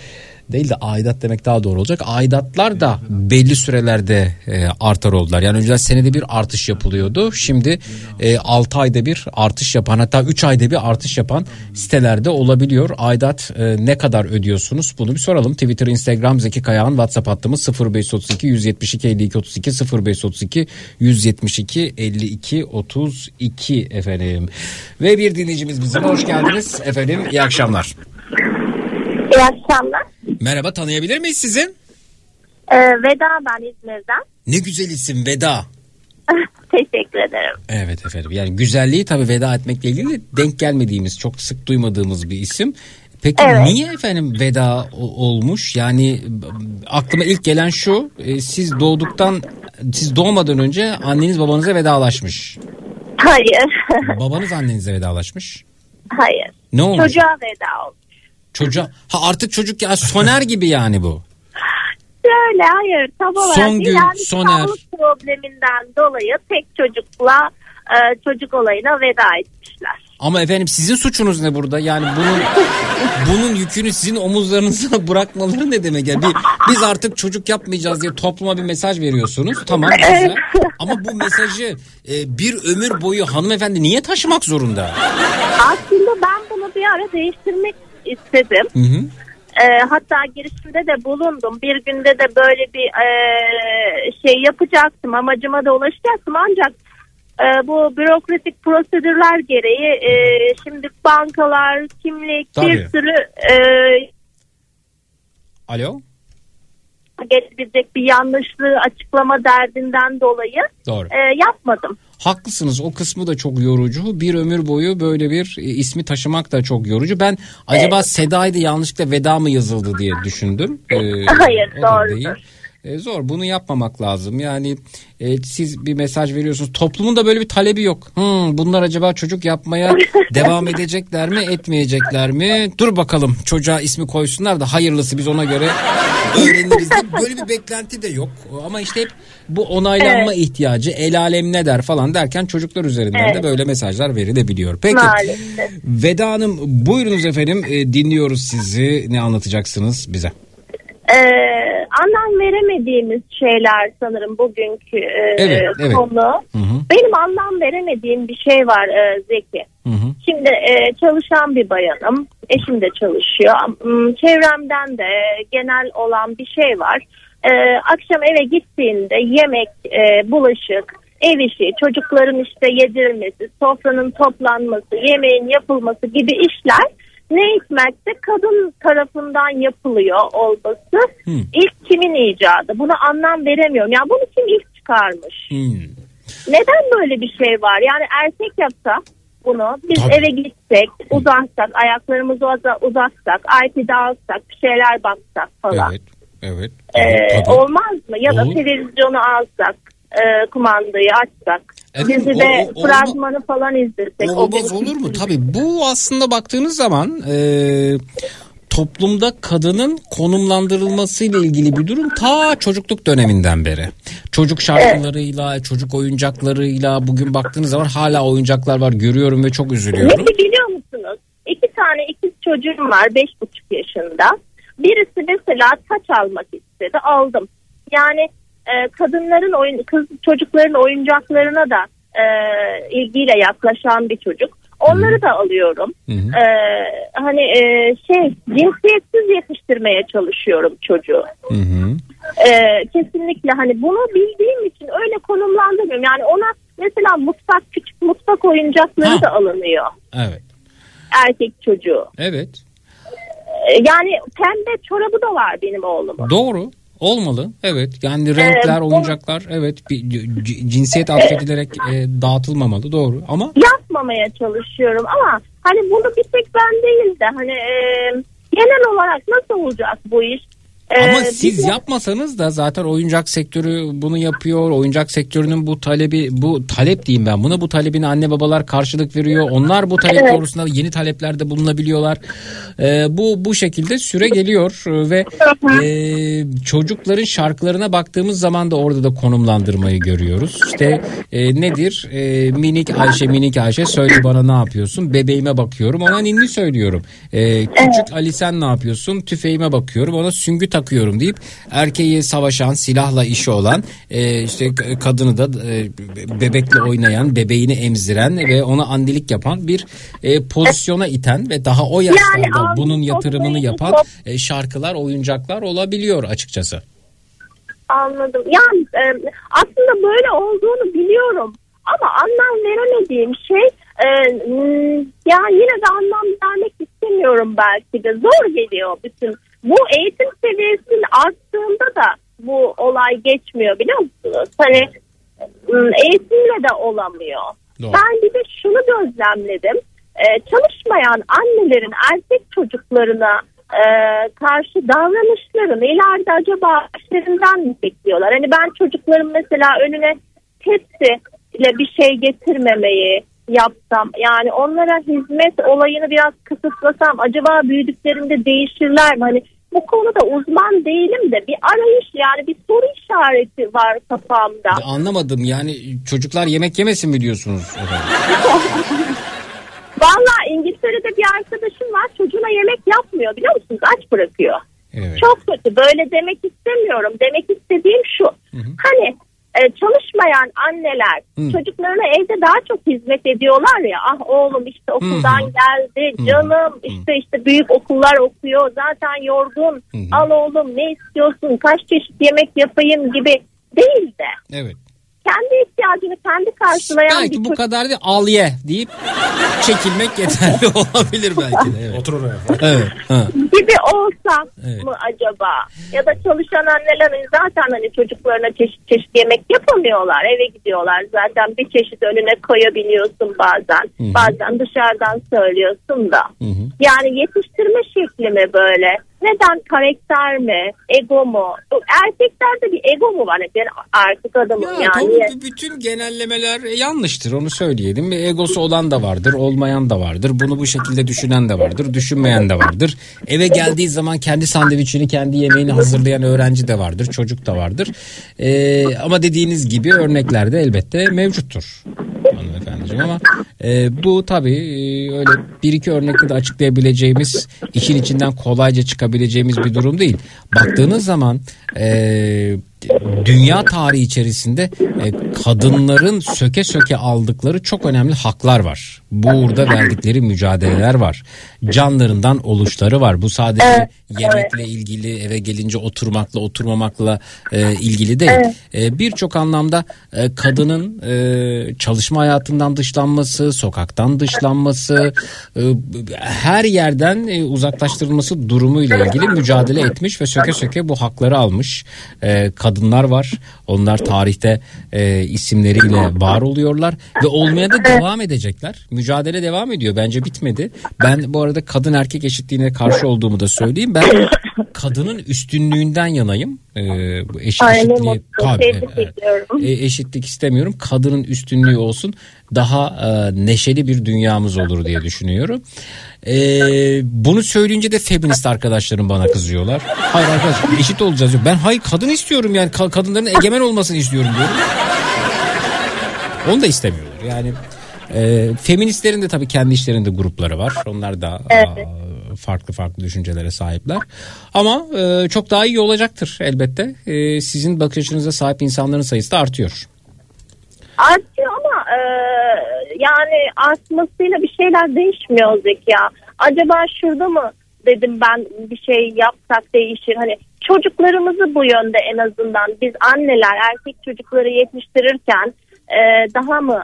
değil de aidat demek daha doğru olacak. Aidatlar da belli sürelerde e, artar oldular. Yani önceden senede bir artış yapılıyordu. Şimdi e, altı ayda bir artış yapan, hatta üç ayda bir artış yapan sitelerde olabiliyor. Aidat e, ne kadar ödüyorsunuz? Bunu bir soralım. Twitter, Instagram, Zeki Kayağan, WhatsApp hattımız sıfır beş otuz iki yüz yetmiş iki elli iki otuz iki sıfır beş otuz iki yüz yetmiş iki elli iki otuz iki efendim. Ve bir dinleyicimiz bizim. Hoş geldiniz efendim. İyi akşamlar. İyi akşamlar. Merhaba, tanıyabilir miyiz sizin? Ee, Veda, ben İzmir'den. Ne güzel isim Veda. Teşekkür ederim. Evet efendim, yani güzelliği tabii veda etmekle ilgili denk gelmediğimiz, çok sık duymadığımız bir isim. Peki evet. Niye efendim veda olmuş? Yani aklıma ilk gelen şu, siz doğduktan, siz doğmadan önce anneniz babanıza vedalaşmış. Hayır. Babanız annenize vedalaşmış. Hayır. Ne olmuş? Çocuğa veda olmuş. Çocuğa, ha artık çocuk ya, Soner gibi yani bu. Öyle, hayır, tam olarak. Songül, yani Soner. Sağlık probleminden dolayı tek çocukla e, çocuk olayına veda etmişler. Ama efendim sizin suçunuz ne burada? Yani bunun bunun yükünü sizin omuzlarınıza bırakmaları ne demek? Yani bir, biz artık çocuk yapmayacağız diye topluma bir mesaj veriyorsunuz. Tamam güzel. Ama bu mesajı e, bir ömür boyu hanımefendi niye taşımak zorunda? Aslında ben bunu bir ara değiştirmek istedim. Hı hı. E, hatta girişimde de bulundum. Bir günde de böyle bir e, şey yapacaktım. Amacıma da ulaşacaktım. Ancak e, bu bürokratik prosedürler gereği e, şimdi bankalar, kimlik, tabii, bir sürü e, alo, gelebilecek bir yanlışlığı açıklama derdinden dolayı e, yapmadım. Haklısınız, o kısmı da çok yorucu. Bir ömür boyu böyle bir ismi taşımak da çok yorucu. Ben acaba evet, Seda'ydı yanlışlıkla Veda mı yazıldı diye düşündüm. Ee, Hayır, doğrudur. Ee, zor, bunu yapmamak lazım. Yani e, siz bir mesaj veriyorsunuz. Toplumun da böyle bir talebi yok. Hmm, bunlar acaba çocuk yapmaya devam edecekler mi, etmeyecekler mi? Dur bakalım çocuğa ismi koysunlar da hayırlısı, biz ona göre öğreniriz. Böyle bir beklenti de yok. Ama işte hep bu onaylanma, evet, ihtiyacı, el alem ne der falan derken çocuklar üzerinden, evet, de böyle mesajlar verilebiliyor. Peki maalesef. Veda Hanım, buyurunuz efendim, e, dinliyoruz sizi. Ne anlatacaksınız bize? Ee, anlam veremediğimiz şeyler sanırım bugünkü e, evet, evet, konu. Hı hı. Benim anlam veremediğim bir şey var e, Zeki. Hı hı. Şimdi e, çalışan bir bayanım. Eşim de çalışıyor. Çevremden de genel olan bir şey var. E, akşam eve gittiğinde yemek, e, bulaşık, ev işi, çocukların işte yedirilmesi, sofranın toplanması, yemeğin yapılması gibi işler ne hikmetse kadın tarafından yapılıyor olması, hmm, ilk kimin icadı? Buna anlam veremiyorum. Ya yani bunu kim ilk çıkarmış? Hmm. Neden böyle bir şey var? Yani erkek yapsa bunu, biz tabii, eve gitsek, uzansak, hmm, ayaklarımızı uzatsak, I P'de alsak, bir şeyler baksak falan. Evet, evet. Ee, tabii. Olmaz mı? Ya da olur, televizyonu alsak, e, kumandayı açsak. Efendim, bizi de fragmanı falan izlesek. O, o olur izlesek mu? Tabii bu aslında baktığınız zaman e, toplumda kadının konumlandırılmasıyla ilgili bir durum ta çocukluk döneminden beri. Çocuk şarkılarıyla, evet, çocuk oyuncaklarıyla, bugün baktığınız zaman hala oyuncaklar var, görüyorum ve çok üzülüyorum. Peki biliyor musunuz? İki tane ikiz çocuğum var, beş buçuk yaşında. Birisi mesela taç almak istedi, aldım. Yani kadınların oyun, kız çocukların oyuncaklarına da e, ilgiyle yaklaşan bir çocuk. Onları da alıyorum. Hı hı. E, hani e, şey cinsiyetsiz yetiştirmeye çalışıyorum çocuğu. Hı hı. E, kesinlikle hani bunu bildiğim için öyle konumlandırmıyorum. Yani ona mesela mutfak, küçük mutfak oyuncakları ha. da alınıyor. Evet. Erkek çocuğu. Evet. E, yani pembe çorabı da var benim oğlumun. Doğru. Olmalı, evet, yani renkler, ee, oyuncaklar, evet, bir, c- cinsiyet atfedilerek e, dağıtılmamalı, doğru, ama yapmamaya çalışıyorum ama hani bunu bir tek ben değil de hani e, genel olarak nasıl olacak bu iş? Ama ee, siz bizim... yapmasanız da zaten oyuncak sektörü bunu yapıyor. Oyuncak sektörünün bu talebi, bu talep diyeyim ben buna, bu talebine anne babalar karşılık veriyor. Onlar bu talep doğrusunda yeni taleplerde bulunabiliyorlar. Ee, bu bu şekilde süre geliyor ve e, çocukların şarkılarına baktığımız zaman da orada da konumlandırmayı görüyoruz. İşte e, nedir? E, minik Ayşe, minik Ayşe söyle bana ne yapıyorsun? Bebeğime bakıyorum, ona ninni söylüyorum. E, küçük Ali sen ne yapıyorsun? Tüfeğime bakıyorum, ona süngü takıyorum deyip erkeği savaşan, silahla işi olan, e, işte kadını da e, bebekle oynayan, bebeğini emziren ve ona annelik yapan bir e, pozisyona iten ve daha o yaşlarda yani bunun yatırımını yapan e, şarkılar, oyuncaklar olabiliyor açıkçası. Anladım. Yani e, aslında böyle olduğunu biliyorum ama anlam veremediğim şey e, ya yine de anlam vermek istemiyorum, belki de zor geliyor bütün. Bu eğitim seviyesinin arttığında da bu olay geçmiyor, biliyor musunuz? Hani eğitimle de olamıyor. Doğru. Ben bir de şunu gözlemledim. Ee, çalışmayan annelerin erkek çocuklarına e, karşı davranışlarını ileride acaba işlerinden mi bekliyorlar? Hani ben çocuklarım mesela önüne tepsiyle bir şey getirmemeyi yapsam, yani onlara hizmet olayını biraz kısıtlasam acaba büyüdüklerinde değişirler mi? Hani bu konuda uzman değilim de bir arayış, yani bir soru işareti var kafamda. Ya anlamadım, yani çocuklar yemek yemesin mi diyorsunuz? Vallahi İngiltere'de bir arkadaşım var, çocuğuna yemek yapmıyor, biliyor musunuz, aç bırakıyor. Evet. Çok kötü, böyle demek istemiyorum, demek istediğim şu, hı hı, hani Ee, çalışmayan anneler, hı, çocuklarına evde daha çok hizmet ediyorlar ya, ah oğlum işte okuldan, hı, geldi, hı, canım, hı, işte işte büyük okullar okuyor zaten, yorgun, hı, al oğlum ne istiyorsun, kaç çeşit yemek yapayım gibi değil de, evet, kendi ihtiyacını kendi karşılayan belki bir bu kadar değil, al ye deyip çekilmek yeterli olabilir belki de. Evet. Otur oraya. Evet. Ha. Gibi olsam evet. mı acaba? Ya da çalışan annelerin zaten hani çocuklarına çeşit çeşit yemek yapamıyorlar. Eve gidiyorlar. Zaten bir çeşit önüne koyabiliyorsun bazen. Hı-hı. Bazen dışarıdan söylüyorsun da. Hı-hı. Yani yetiştirme şekli mi böyle? Neden karakter mi? Ego mu? Erkeklerde bir ego mu var? Ben artık adamım ya, yani. Bütün genellemeler yanlıştır, onu söyleyelim. Egosu olan da vardır, olmayan da vardır. Bunu bu şekilde düşünen de vardır, düşünmeyen de vardır. Eve geldiği zaman kendi sandviçini, kendi yemeğini hazırlayan öğrenci de vardır, çocuk da vardır. Ee, ama dediğiniz gibi örnekler de elbette mevcuttur. Hanımefendiciğim ama e, bu tabii e, öyle bir iki örnekle de açıklayabileceğimiz, işin içinden kolayca çıkabileceğimiz bir durum değil. Baktığınız zaman e, dünya tarihi içerisinde e, kadınların söke söke aldıkları çok önemli haklar var. Burada verdikleri mücadeleler var. Canlarından oluşları var. Bu sadece evet, yemekle evet. ilgili, eve gelince oturmakla, oturmamakla e, ilgili değil. Evet. E, birçok anlamda e, kadının e, çalışma hayatından dışlanması, sokaktan dışlanması, e, her yerden e, uzaklaştırılması durumuyla ilgili mücadele etmiş ve söke söke bu hakları almış e, kadınlar var. Onlar tarihte e, isimleriyle var oluyorlar ve olmaya da devam edecekler. Mücadele devam ediyor. Bence bitmedi. Ben bu arada kadın erkek eşitliğine karşı olduğumu da söyleyeyim. Ben kadının üstünlüğünden yanayım. Ee, eşit, eşitliği, tabii, e, e, eşitlik istemiyorum. Kadının üstünlüğü olsun. Daha e, neşeli bir dünyamız olur diye düşünüyorum. E, bunu söyleyince de feminist arkadaşlarım bana kızıyorlar. Hayır arkadaşlar, eşit olacağız diyor. Ben hayır, kadın istiyorum yani. Ka- kadınların egemen olmasını istiyorum diyorum. Onu da istemiyorlar. Yani E, feministlerin de tabii kendi işlerinde grupları var. Onlar da evet. a, farklı farklı düşüncelere sahipler. Ama e, çok daha iyi olacaktır elbette. E, sizin bakış açınıza sahip insanların sayısı da artıyor. Artıyor ama e, yani artmasıyla bir şeyler değişmiyor Zeki ya. Acaba şurada mı dedim ben, bir şey yapsak değişir. Hani çocuklarımızı bu yönde en azından biz anneler erkek çocukları yetiştirirken e, daha mı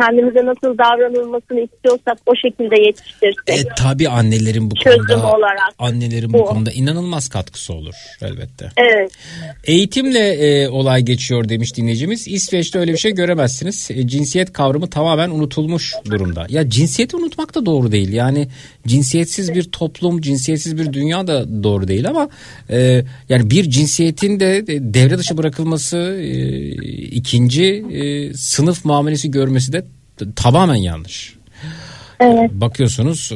kendimize nasıl davranılmasını istiyorsak o şekilde yetiştirsek. E, tabii annelerin bu Çözüm konuda olarak annelerin bu. bu konuda inanılmaz katkısı olur elbette. Evet. Eğitimle e, olay geçiyor demiş dinleyicimiz. İsveç'te öyle bir şey göremezsiniz. E, cinsiyet kavramı tamamen unutulmuş durumda. Ya cinsiyeti unutmak da doğru değil. Yani cinsiyetsiz bir toplum, cinsiyetsiz bir dünya da doğru değil ama e, yani bir cinsiyetin de devre dışı bırakılması, e, ikinci e, sınıf muamelesi görmesi de t- tamamen yanlış. Evet. Bakıyorsunuz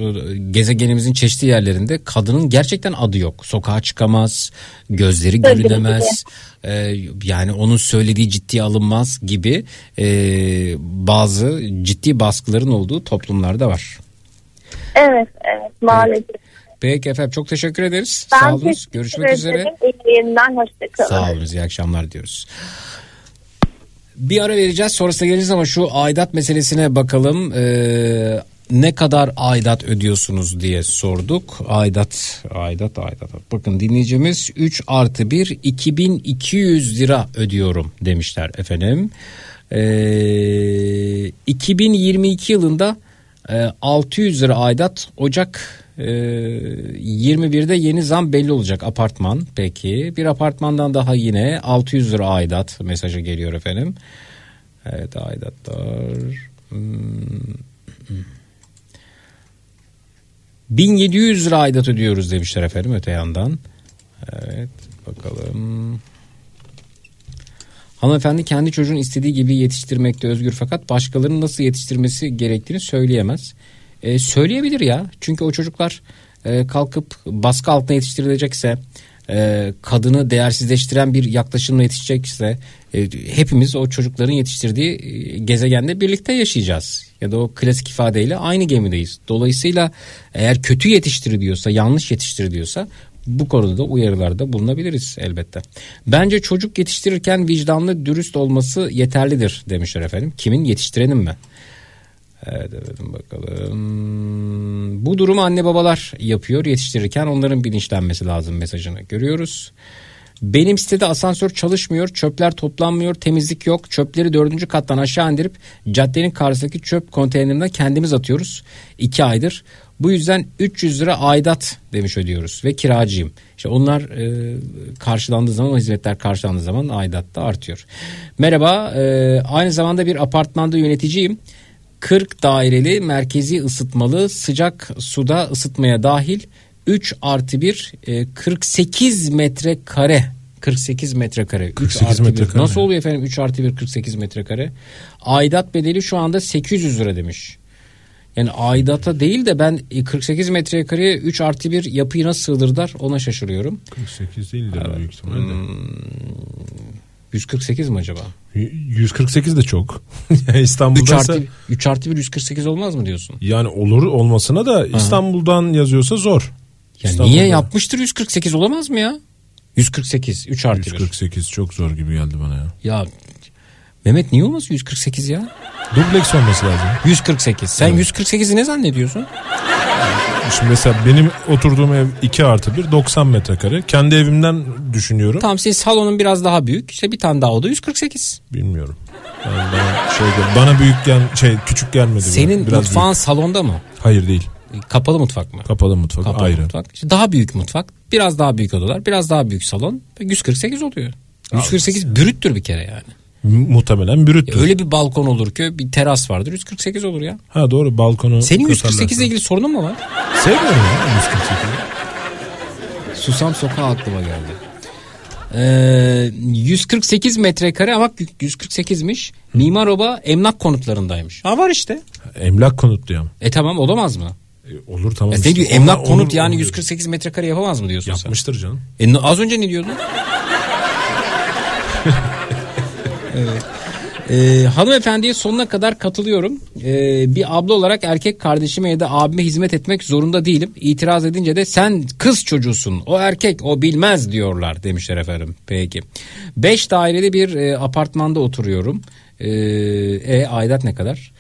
gezegenimizin çeşitli yerlerinde kadının gerçekten adı yok. Sokağa çıkamaz, gözleri görülemez, e, yani onun söylediği ciddiye alınmaz gibi e, bazı ciddi baskıların olduğu toplumlarda var. Evet, evet maalesef. Evet. Peki efendim, çok teşekkür ederiz. Ben Sağ olun. Görüşmek üzere. İyiliğinden hoşçakalın. Sağ olun. İyi akşamlar diyoruz. Bir ara vereceğiz, sonrasında geleceğiz ama şu aidat meselesine bakalım. Ee, ne kadar aidat ödüyorsunuz diye sorduk. Aidat, aidat, aidat. Bakın dinleyicimiz üç artı bir iki bin iki yüz lira ödüyorum demişler efendim. Ee, iki bin yirmi iki yılında e, altı yüz lira aidat. Ocak e, yirmi birde yeni zam belli olacak. Apartman peki. Bir apartmandan daha yine altı yüz lira aidat mesajı geliyor efendim. Evet, aidatlar. Hmm. bin yedi yüz lira aidat ödüyoruz demişler efendim öte yandan. Evet bakalım. Hanımefendi kendi çocuğun istediği gibi yetiştirmekte özgür fakat başkalarının nasıl yetiştirmesi gerektiğini söyleyemez. Ee, söyleyebilir ya, çünkü o çocuklar e, kalkıp baskı altına yetiştirilecekse, e, kadını değersizleştiren bir yaklaşımla yetişecekse e, hepimiz o çocukların yetiştirdiği e, gezegende birlikte yaşayacağız. Ya da o klasik ifadeyle aynı gemideyiz. Dolayısıyla eğer kötü yetiştiriliyorsa, yanlış yetiştiriliyorsa bu konuda da uyarılarda bulunabiliriz elbette. Bence çocuk yetiştirirken vicdanlı, dürüst olması yeterlidir demişler efendim. Kimin? Yetiştirenin mi? Evet efendim bakalım. Bu durumu anne babalar yapıyor. Yetiştirirken onların bilinçlenmesi lazım mesajını görüyoruz. Benim sitede asansör çalışmıyor, çöpler toplanmıyor, temizlik yok. Çöpleri dördüncü kattan aşağı indirip caddenin karşısındaki çöp konteynerine kendimiz atıyoruz. İki aydır. Bu yüzden üç yüz lira aidat demiş ödüyoruz ve kiracıyım. İşte onlar e, karşılandığı zaman, o hizmetler karşılandığı zaman aidat da artıyor. Merhaba, e, aynı zamanda bir apartmanda yöneticiyim. kırk daireli merkezi ısıtmalı, sıcak suda ısıtmaya dahil üç artı bir e, kırk sekiz metrekare. kırk sekiz metrekare. kırk sekiz metrekare. Nasıl oluyor efendim üç artı bir kırk sekiz metrekare? Aidat bedeli şu anda sekiz yüz lira demiş. Yani aidata değil de ben kırk sekiz metrekareye üç artı bir yapıyı nasıl sığdırırlar ona şaşırıyorum. kırk sekiz değil de büyük ihtimalle. Hmm, yüz kırk sekiz mi acaba? yüz kırk sekiz de çok. İstanbul'daysa üç artı bir yüz kırk sekiz olmaz mı diyorsun? Yani olur, olmasına da İstanbul'dan Aha. yazıyorsa zor. Yani niye yapmıştır, yüz kırk sekiz olamaz mı ya? yüz kırk sekiz üç artı bir. yüz kırk sekiz çok zor gibi geldi bana ya. Ya Mehmet niye olmaz yüz kırk sekiz ya? Dubleks olması lazım. yüz kırk sekiz. Sen evet. yüz kırk sekizi ne zannediyorsun? Şimdi mesela benim oturduğum ev iki artı bir doksan metrekare. Kendi evimden düşünüyorum. Tamam, senin salonun biraz daha büyük. İşte bir tane daha oldu yüz kırk sekiz. Bilmiyorum. Yani bana, şeyde, bana büyük gel, şey, küçük gelmedi. Senin biraz mutfağın büyük. Salonda mı? Hayır değil. Kapalı mutfak mı? Kapalı mutfak. Kapalı ayrı. Mutfak. İşte daha büyük mutfak. Biraz daha büyük odalar. Biraz daha büyük salon. yüz kırk sekiz oluyor. yüz kırk sekiz Abi. Brüttür bir kere yani. Muhtemelen brüttür. Öyle bir balkon olur ki bir teras vardır, yüz kırk sekiz olur ya. Ha doğru, balkonu. Senin yüz kırk sekiz ile ilgili sorunun mu var? Sevmiyorum ya yüz kırk sekiz. Susam sokağı aklıma geldi. Ee, yüz kırk sekiz metrekare ama yüz kırk sekizmiş. Hı. Mimar oba emlak konutlarındaymış. Ha var işte. Emlak konut diyor. E tamam, olamaz mı? E, olur tamam. Ya, işte. Diyor, emlak Ona, konut olur, yani olur. yüz kırk sekiz metrekare yapamaz mı diyorsun? Yapmıştır sen? Canım. E, az önce ne diyordun? Evet. Ee, hanımefendiye sonuna kadar katılıyorum. Ee, bir abla olarak erkek kardeşime ya da abime hizmet etmek zorunda değilim. İtiraz edince de sen kız çocuğusun, o erkek, o bilmez diyorlar demişler efendim. Peki. Beş daireli bir e, apartmanda oturuyorum. Ee, e aidat ne kadar?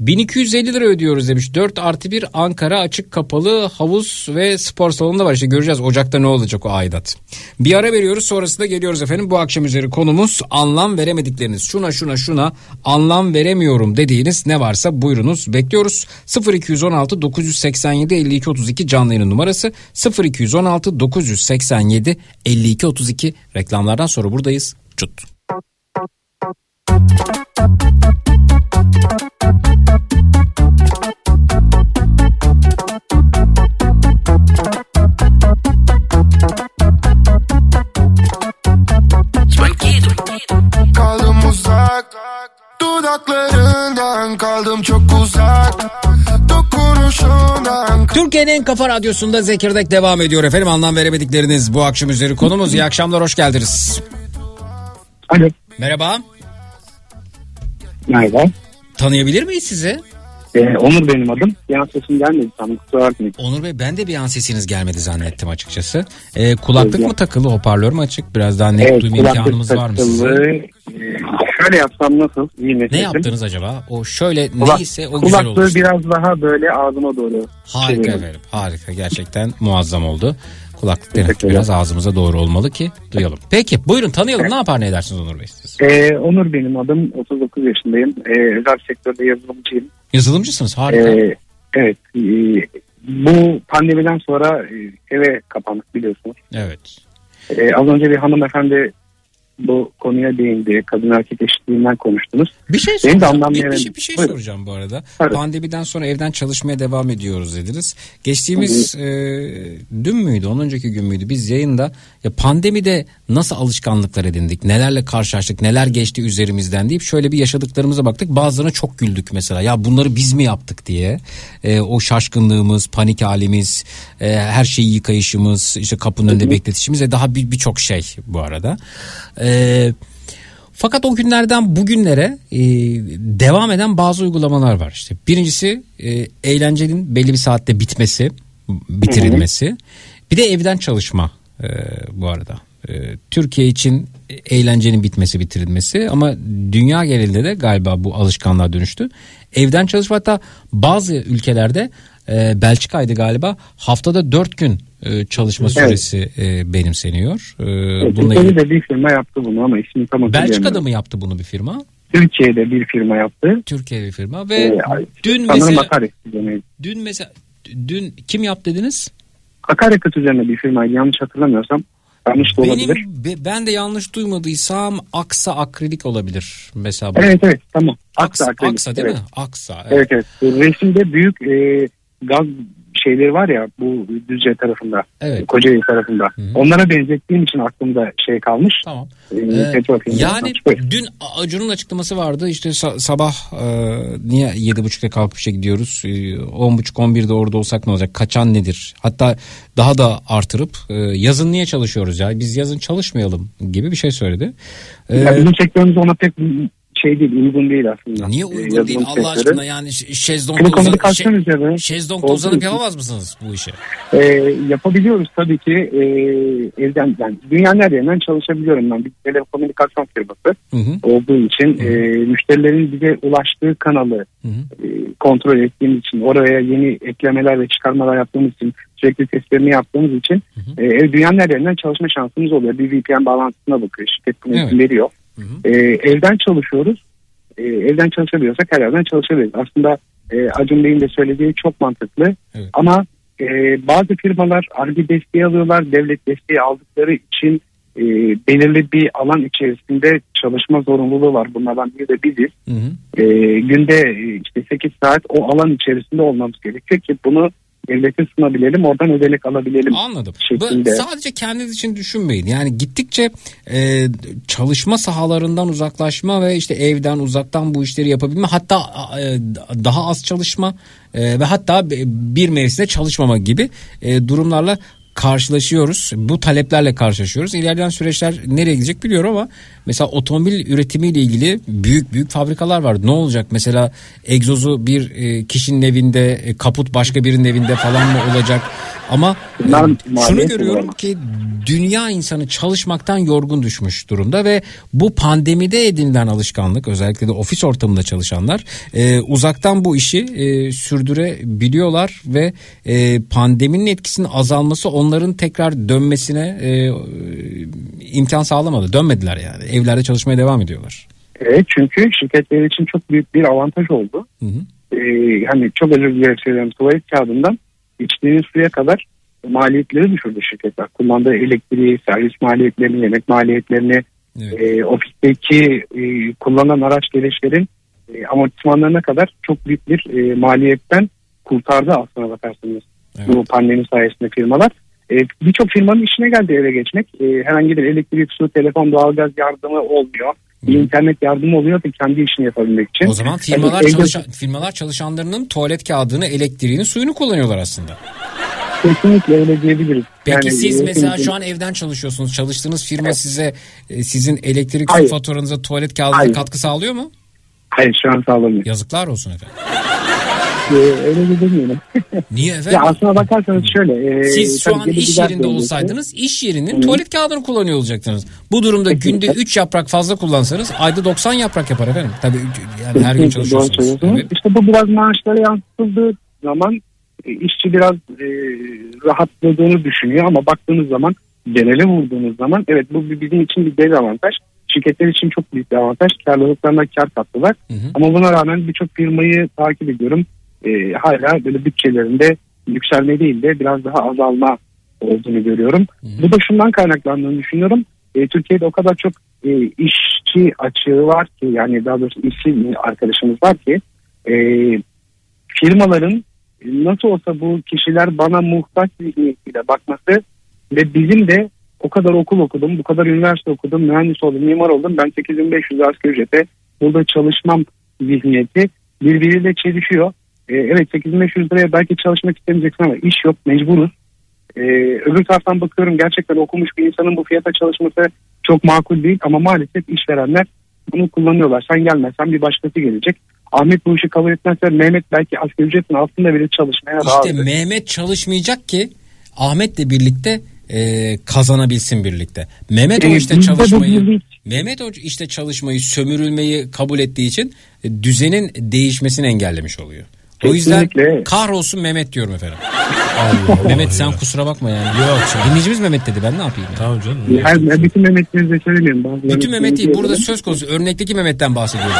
bin iki yüz elli lira ödüyoruz demiş. dört artı bir Ankara, açık kapalı, havuz ve spor salonunda var. İşte göreceğiz Ocak'ta ne olacak o aidat. Bir ara veriyoruz, sonrasında geliyoruz efendim. Bu akşam üzeri konumuz anlam veremedikleriniz. Şuna şuna şuna anlam veremiyorum dediğiniz ne varsa buyurunuz, bekliyoruz. sıfır iki yüz on altı dokuz yüz seksen yedi elli iki otuz iki canlı yayın numarası, sıfır iki yüz on altı dokuz yüz seksen yedi elli iki otuz iki. Reklamlardan sonra buradayız. Çut. Kaldım uzak, dudaklarından kaldım çok uzak, dokunuşundan. Türkiye'nin Kafa Radyosu'nda Zekirdek devam ediyor efendim. Anlam veremedikleriniz bu akşam üzeri konumuz. İyi akşamlar, hoş geldiniz. Alo. Merhaba. Merhaba. Tanıyabilir miyiz sizi? Ee, Onur benim adım. Bir an sesim gelmedi tam, kusura bakmayın. Onur Bey, ben de bir an sesiniz gelmedi zannettim açıkçası. Ee, kulaklık evet, mı takılı, hoparlör mü açık? Biraz daha net evet, duyma imkanımız takılı. Var mı sizin? Şöyle yapsam nasıl? Ne, ne yaptınız acaba? O şöyle Kulak, neyse o güzel oldu. Kulaklığı biraz daha böyle ağzıma doğru. Harika şey efendim, harika, gerçekten muazzam oldu. Kulaklık demek ki biraz ağzımıza doğru olmalı ki duyalım. Peki buyurun, tanıyalım. Evet. Ne yapar ne edersiniz Onur Bey siz? Ee, Onur benim adım. otuz dokuz yaşındayım. Ee, özel sektörde yazılımcıyım. Yazılımcısınız, harika. Ee, evet. E, bu pandemiden sonra eve kapandık biliyorsunuz. Evet. Ee, az önce bir hanımefendi bu konuya değindi. Kadın erkek eşitliğinden konuştunuz. Bir şey soracağım, bir, bir, şey, bir şey soracağım bu arada. Evet. Pandemiden sonra evden çalışmaya devam ediyoruz dediniz. Geçtiğimiz e, dün müydü, onun önceki gün müydü? Biz yayında ya pandemide nasıl alışkanlıklar edindik, nelerle karşılaştık, neler geçti üzerimizden deyip şöyle bir yaşadıklarımıza baktık. Bazılarına çok güldük mesela. Ya bunları biz mi yaptık diye. E, o şaşkınlığımız, panik halimiz, e, her şeyi yıkayışımız, işte kapının önünde bekletişimiz ve daha bir birçok şey bu arada. E, E, fakat o günlerden bugünlere e, devam eden bazı uygulamalar var. İşte birincisi e, eğlencenin belli bir saatte bitmesi, bitirilmesi. Hı hı. Bir de evden çalışma e, bu arada. E, Türkiye için eğlencenin bitmesi, bitirilmesi, ama dünya genelinde de galiba bu alışkanlığa dönüştü. Evden çalışma, hatta bazı ülkelerde e, Belçika'ydı galiba, haftada dört gün çalışma süresi evet. benimseniyor. Evet, Türkiye'de ilgili... bir firma yaptı bunu ama ismini tam hatırlayamıyorum. Belçika'da mı yaptı bunu bir firma? Türkiye'de bir firma yaptı. Türkiye'de bir firma ve ee, dün mesela dün mesela dün kim yaptı dediniz? Akaryakıt üzerine bir firmaydı yanlış hatırlamıyorsam. Yanlış da olabilir. Benim, ben de yanlış duymadıysam Aksa Akrilik olabilir mesela. Bu. Evet evet tamam. Aksa Akrilik. Aksa değil evet. mi? Aksa. Evet evet. evet. Resimde büyük e, gaz şeyleri var ya bu Düzce tarafında, evet. Kocaeli tarafında. Hı-hı. Onlara benzettiğim için aklımda şey kalmış. Tamam. Ee, ee, yani dün Acun'un açıklaması vardı. İşte sabah e, niye yedi buçukta kalkıp işe gidiyoruz? E, on buçuk on birde orada olsak ne olacak? Kaçan nedir? Hatta daha da artırıp e, yazın niye çalışıyoruz ya? Biz yazın çalışmayalım gibi bir şey söyledi. E, ya bizim sektörümüz ona pek... şey değil, uygun değil aslında. Niye uygun yazılım değil Allah sektörü. Aşkına yani şezlongda uzan, şezlongda uzanıp yapamaz mısınız bu işi? Ee, yapabiliyoruz tabii ki ee, evden yani dünyanın her yerinden çalışabiliyorum ben bir telekomünikasyon firması hı hı. olduğu için hı hı. E, müşterilerin bize ulaştığı kanalı hı hı. E, kontrol ettiğimiz için oraya yeni eklemeler ve çıkarmalar yaptığımız için sürekli testlerini yaptığımız için hı hı. E, dünyanın her yerinden çalışma şansımız oluyor. Bir V P N bağlantısına bakıyor şirket bunu evet. veriyor. Hı hı. E, evden çalışıyoruz. E, evden çalışabiliyorsak her yerden çalışabiliriz. Aslında e, Acun Bey'in de söylediği çok mantıklı. Evet. Ama e, bazı firmalar Ar-Ge desteği alıyorlar. Devlet desteği aldıkları için e, belirli bir alan içerisinde çalışma zorunluluğu var. Bunlardan biri de biziz. Hı hı. E, günde işte sekiz saat o alan içerisinde olmamız gerekiyor ki bunu devlete sunabilelim, oradan ödenek alabilelim. Anladım. Bu, sadece kendiniz için düşünmeyin. Yani gittikçe e, çalışma sahalarından uzaklaşma ve işte evden uzaktan bu işleri yapabilme, hatta e, daha az çalışma e, ve hatta bir mevsimde çalışmama gibi e, durumlarla karşılaşıyoruz. Bu taleplerle karşılaşıyoruz. İlerleyen süreçler nereye gidecek bilmiyorum ama mesela otomobil üretimiyle ilgili büyük büyük fabrikalar var. Ne olacak? Mesela egzozu bir kişinin evinde, kaput başka birinin evinde falan mı olacak? Ama ben şunu görüyorum ki dünya insanı çalışmaktan yorgun düşmüş durumda ve bu pandemide edinilen alışkanlık, özellikle de ofis ortamında çalışanlar e, uzaktan bu işi e, sürdürebiliyorlar ve e, pandeminin etkisinin azalması onların tekrar dönmesine e, imkan sağlamadı. Dönmediler yani. Evlerde çalışmaya devam ediyorlar. Evet, çünkü şirketler için çok büyük bir avantaj oldu. Hı hı. E, hani çok özür dilerim tuvalet kağıdından İçtiğiniz suya kadar maliyetleri düşürdü şirketler. Kullandığı elektriği, servis maliyetlerini, yemek maliyetlerini, evet. e, ofisteki e, kullanılan araç gereçlerin e, amortismanlarına kadar çok büyük bir e, maliyetten kurtardı aslına bakarsanız. Evet. Bu pandemi sayesinde firmalar. E, Birçok firmanın işine geldi eve geçmek. E, herhangi bir elektrik, su, telefon, doğalgaz yardımı olmuyor. Bir internet yardımı oluyor ki kendi işini yapabilmek için. O zaman firmalar, yani, çalışan, firmalar çalışanlarının tuvalet kağıdını, elektriğini, suyunu kullanıyorlar aslında. Kesinlikle öyle diyebiliriz. Peki yani, siz mesela kesinlikle. Şu an evden çalışıyorsunuz. Çalıştığınız firma evet. size sizin elektrik su faturanıza tuvalet kağıdına Hayır. katkı sağlıyor mu? Hayır, şu an sağlamıyor. Yazıklar olsun efendim. Ee, öyle de demiyorum. Niye efendim? Ya aslına bakarsanız şöyle. E, Siz şu an iş yerinde olsaydınız iş yerinin Hı. tuvalet kağıdını kullanıyor olacaktınız. Bu durumda Kesinlikle. günde üç yaprak fazla kullansanız ayda doksan yaprak yapar efendim. Tabii yani her gün çalışıyorsunuz. Evet. İşte bu biraz maaşlara yansıtıldığı zaman işçi biraz e, rahatladığını düşünüyor ama baktığınız zaman genele vurduğunuz zaman evet bu bizim için bir dezavantaj. Şirketler için çok büyük bir avantaj. Karlılıklarına kar kattılar. Hı hı. Ama buna rağmen birçok firmayı takip ediyorum. E, hala böyle bütçelerinde yükselme değil de biraz daha azalma olduğunu görüyorum. Hı. Bu da şundan kaynaklandığını düşünüyorum. E, Türkiye'de o kadar çok e, işçi açığı var ki yani daha doğrusu işçi arkadaşımız var ki e, firmaların nasıl olsa bu kişiler bana muhtaç zihniyetiyle bakması ve bizim de o kadar okul okudum, bu kadar üniversite okudum, mühendis oldum, mimar oldum, ben sekiz bin beş yüz asgari ücrete burada çalışmam zihniyeti birbiriyle çelişiyor. Evet, sekiz bin beş yüz liraya belki çalışmak istemeyeceksin ama iş yok, mecburuz. Ee, öbür taraftan bakıyorum gerçekten okumuş bir insanın bu fiyata çalışması çok makul değil ama maalesef işverenler bunu kullanıyorlar. Sen gelmezsen bir başkası gelecek. Ahmet bu işi kabul etmezse Mehmet belki asgari ücretin altında bile çalışmaya razı. İşte Mehmet çalışmayacak ki Ahmet'le birlikte e, kazanabilsin birlikte. Mehmet o işte çalışmayı... Mehmet Hoca işte çalışmayı, sömürülmeyi kabul ettiği için düzenin değişmesini engellemiş oluyor. O yüzden kahrolsun Mehmet diyorum efendim. Allah Allah. Mehmet sen ya. Kusura bakma yani. Yok. Dinleyicimiz Mehmet dedi, ben ne yapayım? Yani? Tamam canım. Ya, ben bütün Mehmet'leri de söyleyeyim. Bazı bütün Mehmet'i burada söz konusu örnekteki Mehmet'ten bahsediyorum.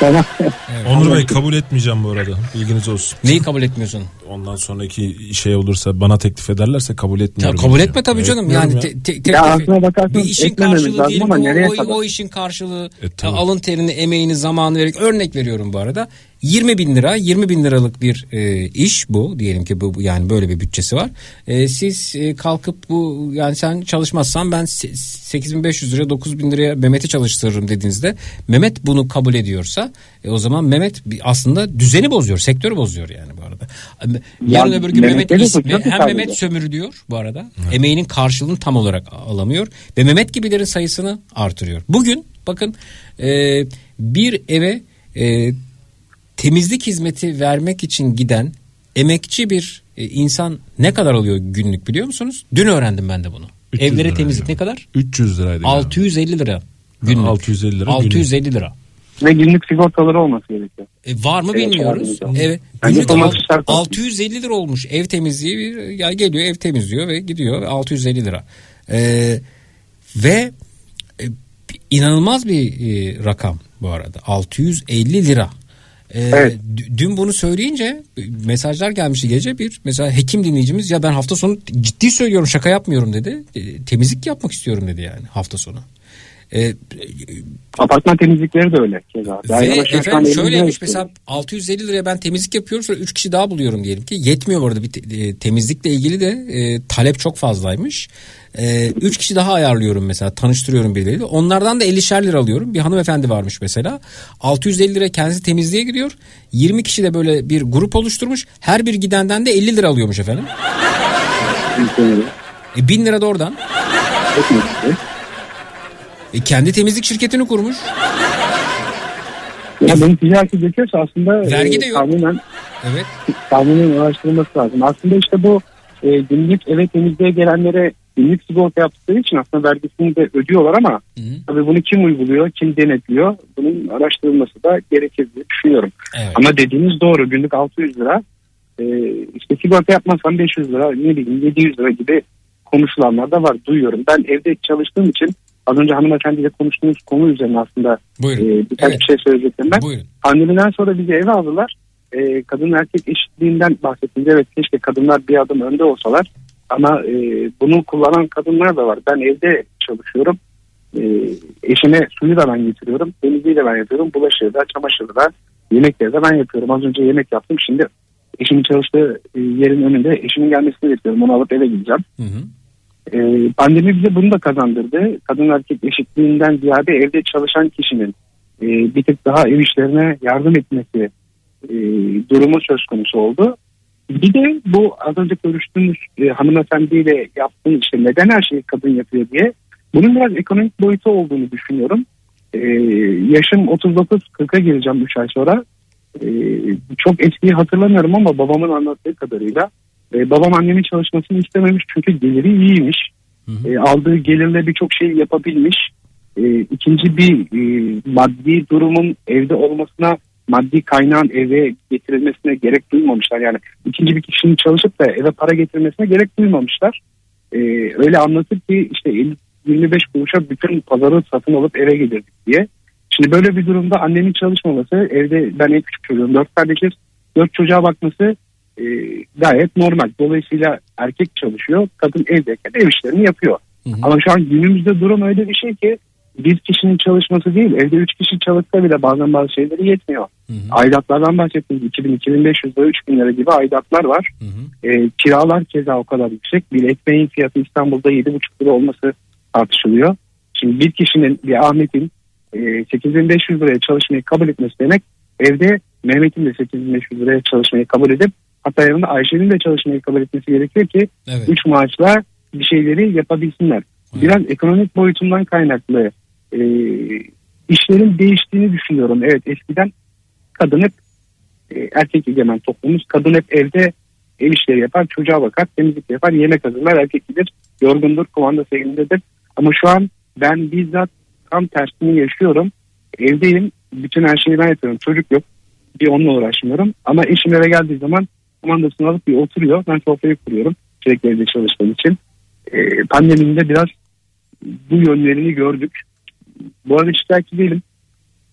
Tamam. Evet. Onur Bey kabul etmeyeceğim bu arada. Bilginiz olsun. Neyi kabul etmiyorsun? Ondan sonraki şey olursa bana teklif ederlerse kabul etmiyorum. Ya, kabul yani. Etme tabii canım. Yani ya. te, te, te, ya aslına bakarsın bir işin karşılığı değil. Ama o, o, o işin karşılığı e, tamam. alın terini, emeğini, zamanını vererek, örnek veriyorum bu arada. yirmi bin lira, yirmi bin liralık bir e, iş bu diyelim ki, bu yani böyle bir bütçesi var. E, siz e, kalkıp bu yani sen çalışmazsan ben sekiz bin beş yüz liraya dokuz bin liraya Mehmet'i çalıştırırım dediğinizde Mehmet bunu kabul ediyorsa e, o zaman Mehmet aslında düzeni bozuyor, sektörü bozuyor yani bu arada. Yarın ya, öbür gün Mehmet, Mehmet ismi, hem sadece. Mehmet sömürülüyor bu arada. Hı. Emeğinin karşılığını tam olarak alamıyor ve Mehmet gibilerin sayısını artırıyor. Bugün bakın e, bir eve e, temizlik hizmeti vermek için giden emekçi bir insan ne kadar alıyor günlük biliyor musunuz? Dün öğrendim ben de bunu. Evlere temizlik yani. Ne kadar? üç yüz liraydı. altı yüz elli lira günlük. altı yüz elli lira. altı yüz elli lira. Ve günlük sigortaları olması gerekiyor. E var mı evet, bilmiyoruz. Evet. Günlük altı yüz elli lira olmuş. Ev temizliği bir ya geliyor, ev temizliyor ve gidiyor altı yüz elli lira. Ee, ve e, inanılmaz bir e, rakam bu arada. altı yüz elli lira. Ee, evet. Dün bunu söyleyince mesajlar gelmişti gece bir. Mesela hekim dinleyicimiz ya ben hafta sonu ciddi söylüyorum, şaka yapmıyorum dedi. E, temizlik yapmak istiyorum dedi yani hafta sonu. E, Apartman temizlikleri de öyle. Ve efendim şöyleymiş mesela altı yüz elli liraya ben temizlik yapıyorum, sonra üç kişi daha buluyorum diyelim ki. Yetmiyor bu arada, bir te- temizlikle ilgili de e, talep çok fazlaymış. üç ee, kişi daha ayarlıyorum mesela, tanıştırıyorum birileriyle, onlardan da ellişer lira alıyorum. Bir hanımefendi varmış mesela, altı yüz elli lira kendisi temizliğe giriyor, yirmi kişi de böyle bir grup oluşturmuş, her bir gidenden de elli lira alıyormuş efendim. e, bin lira da oradan. e, kendi temizlik şirketini kurmuş ya. Benim ticareti geçiyorsa aslında vergi e, de yok. Kanunen, evet. Kanunen araştırılması lazım aslında. İşte bu e, günlük eve temizliğe gelenlere günlük sigorta yaptıkları için aslında vergisini de ödüyorlar ama Hı-hı. tabii bunu kim uyguluyor, kim denetliyor, bunun araştırılması da gerekir diye düşünüyorum. Evet. Ama dediğiniz doğru, günlük altı yüz lira e, işte sigorta yapmazsan beş yüz lira, ne bileyim yedi yüz lira gibi konuşulanlar da var, duyuyorum. Ben evde çalıştığım için az önce hanımefendiyle konuştuğumuz konu üzerine aslında e, birkaç evet. bir şey söyleyecektim ben. Buyurun. Pandemiden sonra bizi eve aldılar. E, kadın erkek eşitliğinden bahsettiğinde evet, keşke kadınlar bir adım önde olsalar. Ama e, bunu kullanan kadınlar da var. Ben evde çalışıyorum. E, eşime suyu da ben getiriyorum. Temizliği de ben yapıyorum. Bulaşığı da, çamaşırı da, yemekleri de ben yapıyorum. Az önce yemek yaptım. Şimdi eşimin çalıştığı yerin önünde eşimin gelmesini bekliyorum. Onu alıp eve gideceğim. Hı hı. E, pandemi bize bunu da kazandırdı. Kadın erkek eşitliğinden ziyade evde çalışan kişinin e, bir tık daha ev işlerine yardım etmesi e, durumu söz konusu oldu. Bir de bu az önce görüştüğümüz e, hanımefendiyle yaptığım işte neden her şeyi kadın yapıyor diye, bunun biraz ekonomik boyutu olduğunu düşünüyorum. E, yaşım otuz dokuz kırka gireceğim üç ay sonra. E, çok eskiyi hatırlamıyorum ama babamın anlattığı kadarıyla e, babam annemin çalışmasını istememiş çünkü geliri iyiymiş. Hı hı. E, aldığı gelirle birçok şey yapabilmiş. E, ikinci bir e, maddi durumun evde olmasına, maddi kaynağın eve getirilmesine gerek duymamışlar. Yani ikinci bir kişinin çalışıp da eve para getirmesine gerek duymamışlar. Ee, öyle anlatır ki işte yirmi beş kuruşa bütün pazarı satın alıp eve gelirdik diye. Şimdi böyle bir durumda annemin çalışmaması, evde ben en küçük çocuğum, dört kardeşiz, dört çocuğa bakması e, gayet normal. Dolayısıyla erkek çalışıyor, kadın evdeyken ev işlerini yapıyor. Hı hı. Ama şu an günümüzde durum öyle bir şey ki bir kişinin çalışması değil, evde üç kişi çalışsa bile bazen bazı şeyleri yetmiyor. Hı hı. Aidatlardan bahsettiğimiz iki bin, iki bin beş yüz lira, üç bin lira gibi aidatlar var. Hı hı. E, kiralar keza o kadar yüksek. Bir ekmeğin fiyatı İstanbul'da yedi buçuk lira olması tartışılıyor. Şimdi bir kişinin, bir Ahmet'in e, sekiz bin beş yüz liraya çalışmayı kabul etmesi demek, evde Mehmet'in de sekiz bin beş yüz liraya çalışmayı kabul edip hatta yanında Ayşe'nin de çalışmayı kabul etmesi gerekiyor ki evet. üç maaşla bir şeyleri yapabilsinler. Hı. Biraz ekonomik boyutundan kaynaklı E, işlerin değiştiğini düşünüyorum. Evet, eskiden kadın hep e, erkek egemen toplumumuz, kadın hep evde ev işleri yapar, çocuğa bakar, temizlik yapar, yemek hazırlar, erkek gider, yorgundur, kumandası elindedir. Ama şu an ben bizzat tam tersini yaşıyorum. Evdeyim, bütün her şeyi ben yapıyorum, çocuk yok, Bir onunla uğraşmıyorum. Ama eşim eve geldiği zaman kumandasını alıp bir oturuyor. Ben sofrayı kuruyorum. Sürekli evde çalıştığım için. E, pandemide biraz bu yönlerini gördük. Bu arada şikayetçi değilim.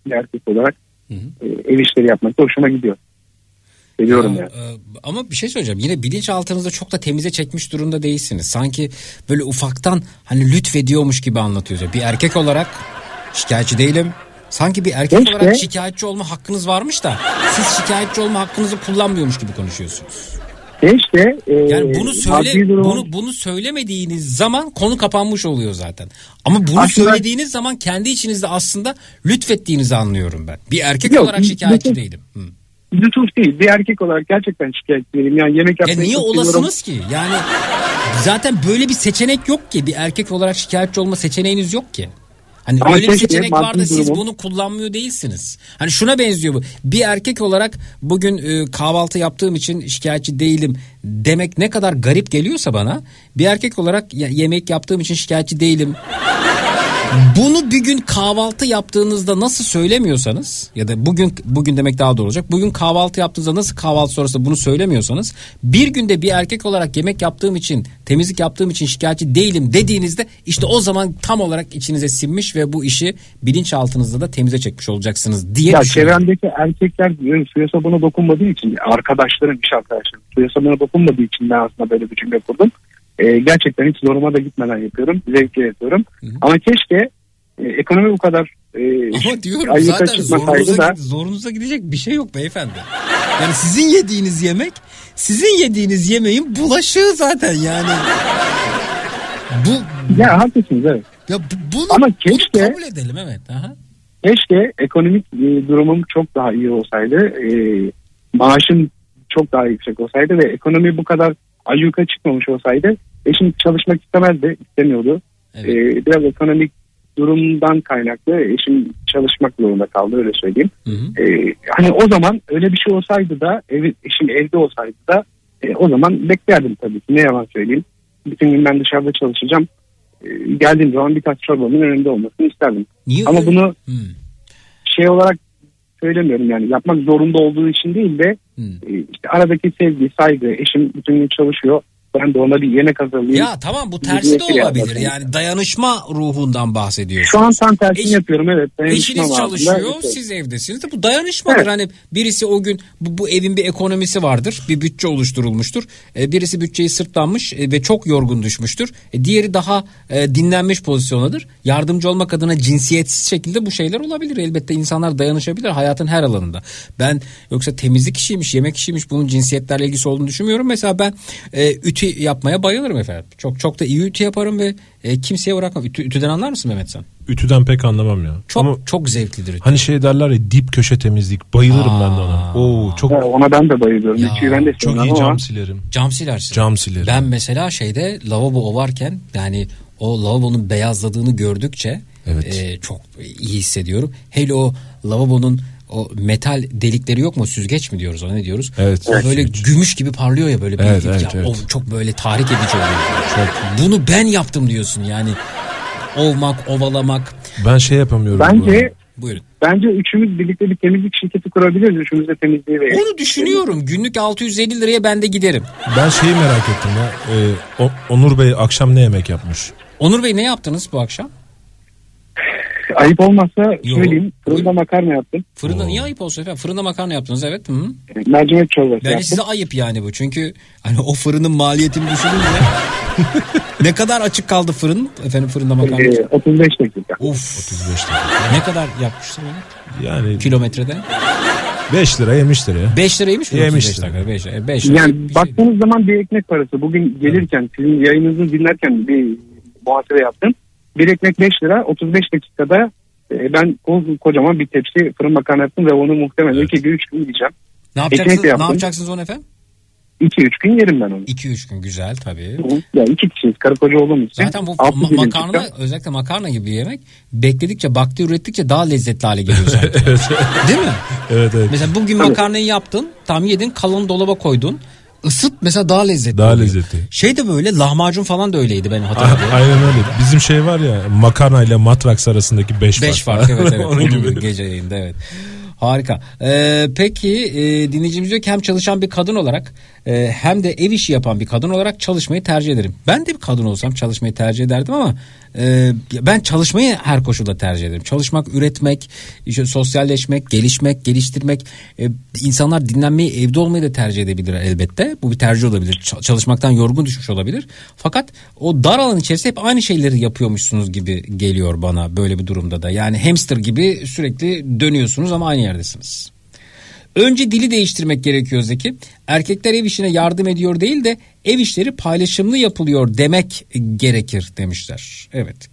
Bir erkek olarak hı hı. E, ev işleri yapmak da hoşuma gidiyor. Biliyorum ya, yani. E, ama bir şey söyleyeceğim. Yine bilinçaltınızda çok da temize çekmiş durumda değilsiniz. Sanki böyle ufaktan hani lütfediyormuş gibi anlatıyorsunuz. Bir erkek olarak şikayetçi değilim. Sanki bir erkek Keşke. olarak şikayetçi olma hakkınız varmış da siz şikayetçi olma hakkınızı kullanmıyormuş gibi konuşuyorsunuz. İşte e, yani bunu söyle bunu bunu söylemediğiniz zaman konu kapanmış oluyor zaten. Ama bunu aslında, söylediğiniz zaman kendi içinizde aslında lütfettiğinizi anlıyorum ben. Bir erkek yok, olarak şikayetçi lütuf, değilim. Hı. Lütuf değil. Bir erkek olarak gerçekten şikayetçi değilim. Yani yemek yapmayı ya niye olasınız ki? Yani zaten böyle bir seçenek yok ki. Bir erkek olarak şikayetçi olma seçeneğiniz yok ki. Hani ama öyle bir seçenek var da siz bunu kullanmıyor değilsiniz. Hani şuna benziyor bu. Bir erkek olarak bugün e, kahvaltı yaptığım için şikayetçi değilim demek ne kadar garip geliyorsa bana. Bir erkek olarak ya, yemek yaptığım için şikayetçi değilim. Bunu bir gün kahvaltı yaptığınızda nasıl söylemiyorsanız ya da bugün bugün demek daha doğru olacak. Bugün kahvaltı yaptığınızda nasıl kahvaltı sonrasında bunu söylemiyorsanız bir günde bir erkek olarak yemek yaptığım için, temizlik yaptığım için şikayetçi değilim dediğinizde işte o zaman tam olarak içinize sinmiş ve bu işi bilinçaltınızda da temize çekmiş olacaksınız diye ya düşünüyorum. Ya çevremdeki erkekler diyorum suya sabuna dokunmadığı için arkadaşlarım, iş arkadaşlarım suya sabuna dokunmadığı için ben aslında böyle bir cümle kurdum. Ee, gerçekten hiç zoruma da gitmeden yapıyorum. Zevkle yapıyorum. Hı-hı. Ama keşke e, ekonomi bu kadar e, ama diyorum zaten zorunuza, da... zorunuza gidecek bir şey yok beyefendi. Yani sizin yediğiniz yemek sizin yediğiniz yemeğin bulaşığı zaten yani. Bu ya haklısınız evet. Ya bu, bunu, ama keşke, bunu kabul edelim evet. Aha. Keşke ekonomik e, durumum çok daha iyi olsaydı. E, maaşım çok daha yüksek olsaydı ve ekonomi bu kadar ayyuka çıkmamış olsaydı eşim çalışmak istemezdi, istemiyordu. Evet. Ee, biraz ekonomik durumdan kaynaklı eşim çalışmak zorunda kaldı öyle söyleyeyim. Hı hı. Ee, hani o zaman öyle bir şey olsaydı da ev, eşim evde olsaydı da e, o zaman beklerdim tabii ki ne yalan söyleyeyim. Bütün gün ben dışarıda çalışacağım. Ee, geldiğim zaman birkaç çorbamın önünde olmasını isterdim. Niye ama öyle? Bunu hı. şey olarak söylemiyorum yani yapmak zorunda olduğu için değil de hmm. işte aradaki sevgi, saygı, eşim bütün gün çalışıyor. Ben de ona bir yemek hazırlayayım. Ya tamam bu tersi de olabilir. Yani dayanışma ruhundan bahsediyorsunuz. Şu an tam tersini Eş, yapıyorum evet. Eşiniz çalışıyor işte. Siz evdesiniz. Bu dayanışmadır evet. Hani birisi o gün bu, bu evin bir ekonomisi vardır. Bir bütçe oluşturulmuştur. E, birisi bütçeyi sırtlanmış e, ve çok yorgun düşmüştür. E, diğeri daha e, dinlenmiş pozisyondadır. Yardımcı olmak adına cinsiyetsiz şekilde bu şeyler olabilir. Elbette insanlar dayanışabilir hayatın her alanında. Ben yoksa temizlik işiymiş, yemek işiymiş bunun cinsiyetlerle ilgisi olduğunu düşünmüyorum. Mesela ben e, ütü yapmaya bayılırım efendim. Çok çok da iyi ütü yaparım ve e, kimseye bırakmam. Ütü, ütüden anlar mısın Mehmet sen? Ütüden pek anlamam ya. Çok ama çok zevklidir ütü. Hani şey derler ya dip köşe temizlik. Bayılırım Aa, ben de ona. Oo çok. Ya, ona ben de bayılıyorum. Ya, ben de çok iyi cam ama. silerim. Cam silersin. Cam silerim. Ben mesela şeyde lavabo ovarken yani o lavabonun beyazladığını gördükçe evet. e, çok iyi hissediyorum. Hele o lavabonun o metal delikleri yok mu süzgeç mi diyoruz ona ne diyoruz evet, o evet, böyle evet. gümüş gibi parlıyor ya böyle bir evet, evet, ya, evet. O çok böyle tahrik edici oluyor çok. Bunu ben yaptım diyorsun yani ovmak ovalamak ben şey yapamıyorum bence buyurun. Bence üçümüz birlikte bir temizlik şirketi kurabiliriz üçümüz de temizliği ve onu düşünüyorum günlük altı yüz elli liraya ben de giderim ben şeyi merak ettim ya ee, Onur Bey akşam ne yemek yapmış Onur Bey ne yaptınız bu akşam? Ayıp olmazsa söyleyeyim. Fırında makarna yaptım. Fırında Oo. niye ayıp olsun efendim? Fırında makarna yaptınız evet. Hı-hı. Mercimek çorbası yani yaptım. Size ayıp yani bu. Çünkü hani o fırının maliyetini düşününce ne kadar açık kaldı fırın? Efendim fırında makarna. Ee, otuz beş dakika. Of otuz beş dakika. Ne kadar yapmışsın onu? Yani kilometrede? beş lira yemiştir ya. beş lira yemiş mi? Yemiştir. beş lira. beş lira. Yani baktığınız şey zaman bir ekmek parası. Bugün gelirken evet. sizin yayınınızı dinlerken bir muhasebe yaptım. Bir ekmek beş lira otuz beş dakikada e, ben kocaman bir tepsi fırın makarna yaptım ve onu muhtemelen iki üç gün yiyeceğim. Ne yapacaksınız, ne yapacaksınız onu efendim? iki üç gün yerim ben onu. iki üç gün güzel tabii. Yani iki kişiyiz karı koca olduğumuz için. Zaten bu ma- makarna özellikle makarna gibi bir yemek bekledikçe bakteri ürettikçe daha lezzetli hale geliyor zaten. Değil mi? Evet evet. Mesela bugün tabii. makarnayı yaptın tam yedin kalanı dolaba koydun. Isıt mesela daha lezzetli. Daha oluyor. lezzetli. Şey de böyle lahmacun falan da öyleydi ben hatırlıyorum. Aynen öyle. Bizim şey var ya makarna ile Matraks arasındaki beş fark. beş fark evet evet. Onun gibi. Gece yayında evet. Harika. Ee, peki e, dinleyicimiz diyor ki hem çalışan bir kadın olarak e, hem de ev işi yapan bir kadın olarak çalışmayı tercih ederim. Ben de bir kadın olsam çalışmayı tercih ederdim ama e, ben çalışmayı her koşulda tercih ederim. Çalışmak, üretmek, işte sosyalleşmek, gelişmek, geliştirmek. E, insanlar dinlenmeyi, evde olmayı da tercih edebilir elbette. Bu bir tercih olabilir. Ç- çalışmaktan yorgun düşmüş olabilir. Fakat o dar alan içerisinde hep aynı şeyleri yapıyormuşsunuz gibi geliyor bana böyle bir durumda da. Yani hamster gibi sürekli dönüyorsunuz ama aynı yerdesiniz. Önce dili değiştirmek gerekiyor Zeki. Erkekler ev işine yardım ediyor değil de ev işleri paylaşımlı yapılıyor demek gerekir demişler. Evet.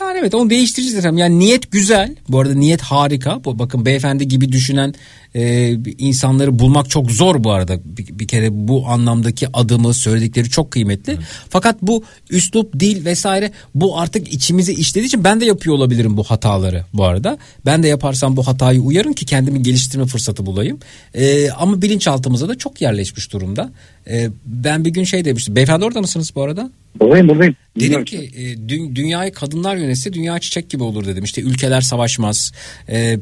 Yani evet, onu değiştireceğiz efendim. Yani niyet güzel. Bu arada niyet harika. Bakın beyefendi gibi düşünen e, insanları bulmak çok zor bu arada. Bir, bir kere bu anlamdaki adımı, söyledikleri çok kıymetli. Evet. Fakat bu üslup, dil vesaire, bu artık içimize işlediği için ben de yapıyor olabilirim bu hataları bu arada. Ben de yaparsam bu hatayı uyarın ki kendimi geliştirme fırsatı bulayım. E, ama bilinçaltımıza da çok yerleşmiş durumda. E, ben bir gün şey demiştim. Beyefendi orada mısınız bu arada? Buradayım buradayım. Dedim ki e, dü- dünyayı kadınlar yönetse dünya çiçek gibi olur dedim. İşte ülkeler savaşmaz, e,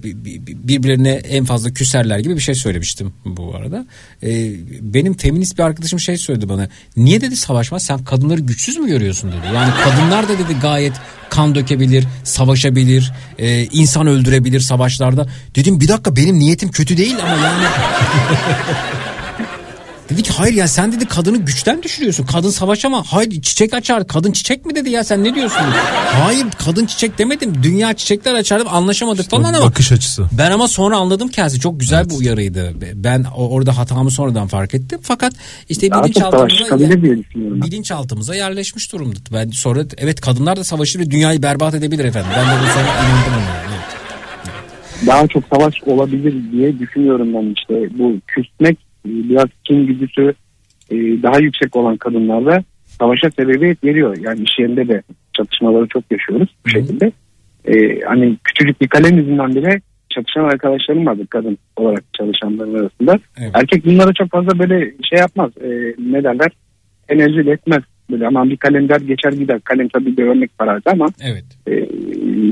birbirlerine en fazla küserler gibi bir şey söylemiştim bu arada. E, benim feminist bir arkadaşım şey söyledi bana. Niye dedi savaşmaz, sen kadınları güçsüz mü görüyorsun dedi. Yani kadınlar da dedi gayet kan dökebilir, savaşabilir, e, insan öldürebilir savaşlarda. Dedim bir dakika, benim niyetim kötü değil ama yani... Dedi ki hayır ya, sen dedi kadını güçten düşürüyorsun. Kadın savaşamaz. Hayır, çiçek açar. Kadın çiçek mi dedi ya, sen ne diyorsun? Hayır, kadın çiçek demedim. Dünya çiçekler açardım, anlaşamadık işte falan ama. Bakış açısı. Ben ama sonra anladım kendisi. Çok güzel, evet. Bir uyarıydı. Ben orada hatamı sonradan fark ettim. Fakat işte bilinçaltımıza, ya, bilinçaltımıza yerleşmiş durumda. Ben sonra evet, kadınlar da savaşır ve dünyayı berbat edebilir efendim. Ben de bu sonra inandım ona. Evet. Daha çok savaş olabilir diye düşünüyorum ben işte. Bu küsmek, biraz kim güdüsü daha yüksek olan kadınlarla savaşa sebebiyet veriyor. Yani iş yerinde de çatışmaları çok yaşıyoruz bu şekilde. Ee, hani küçücük bir kalem yüzünden bile çatışan arkadaşlarım vardı kadın olarak çalışanların arasında. Evet. Erkek bunlara çok fazla böyle şey yapmaz. E, ne derler? Enerji etmez. Böyle aman bir kalem der, geçer gider. Kalem tabii bir örnek paraydı ama evet. e,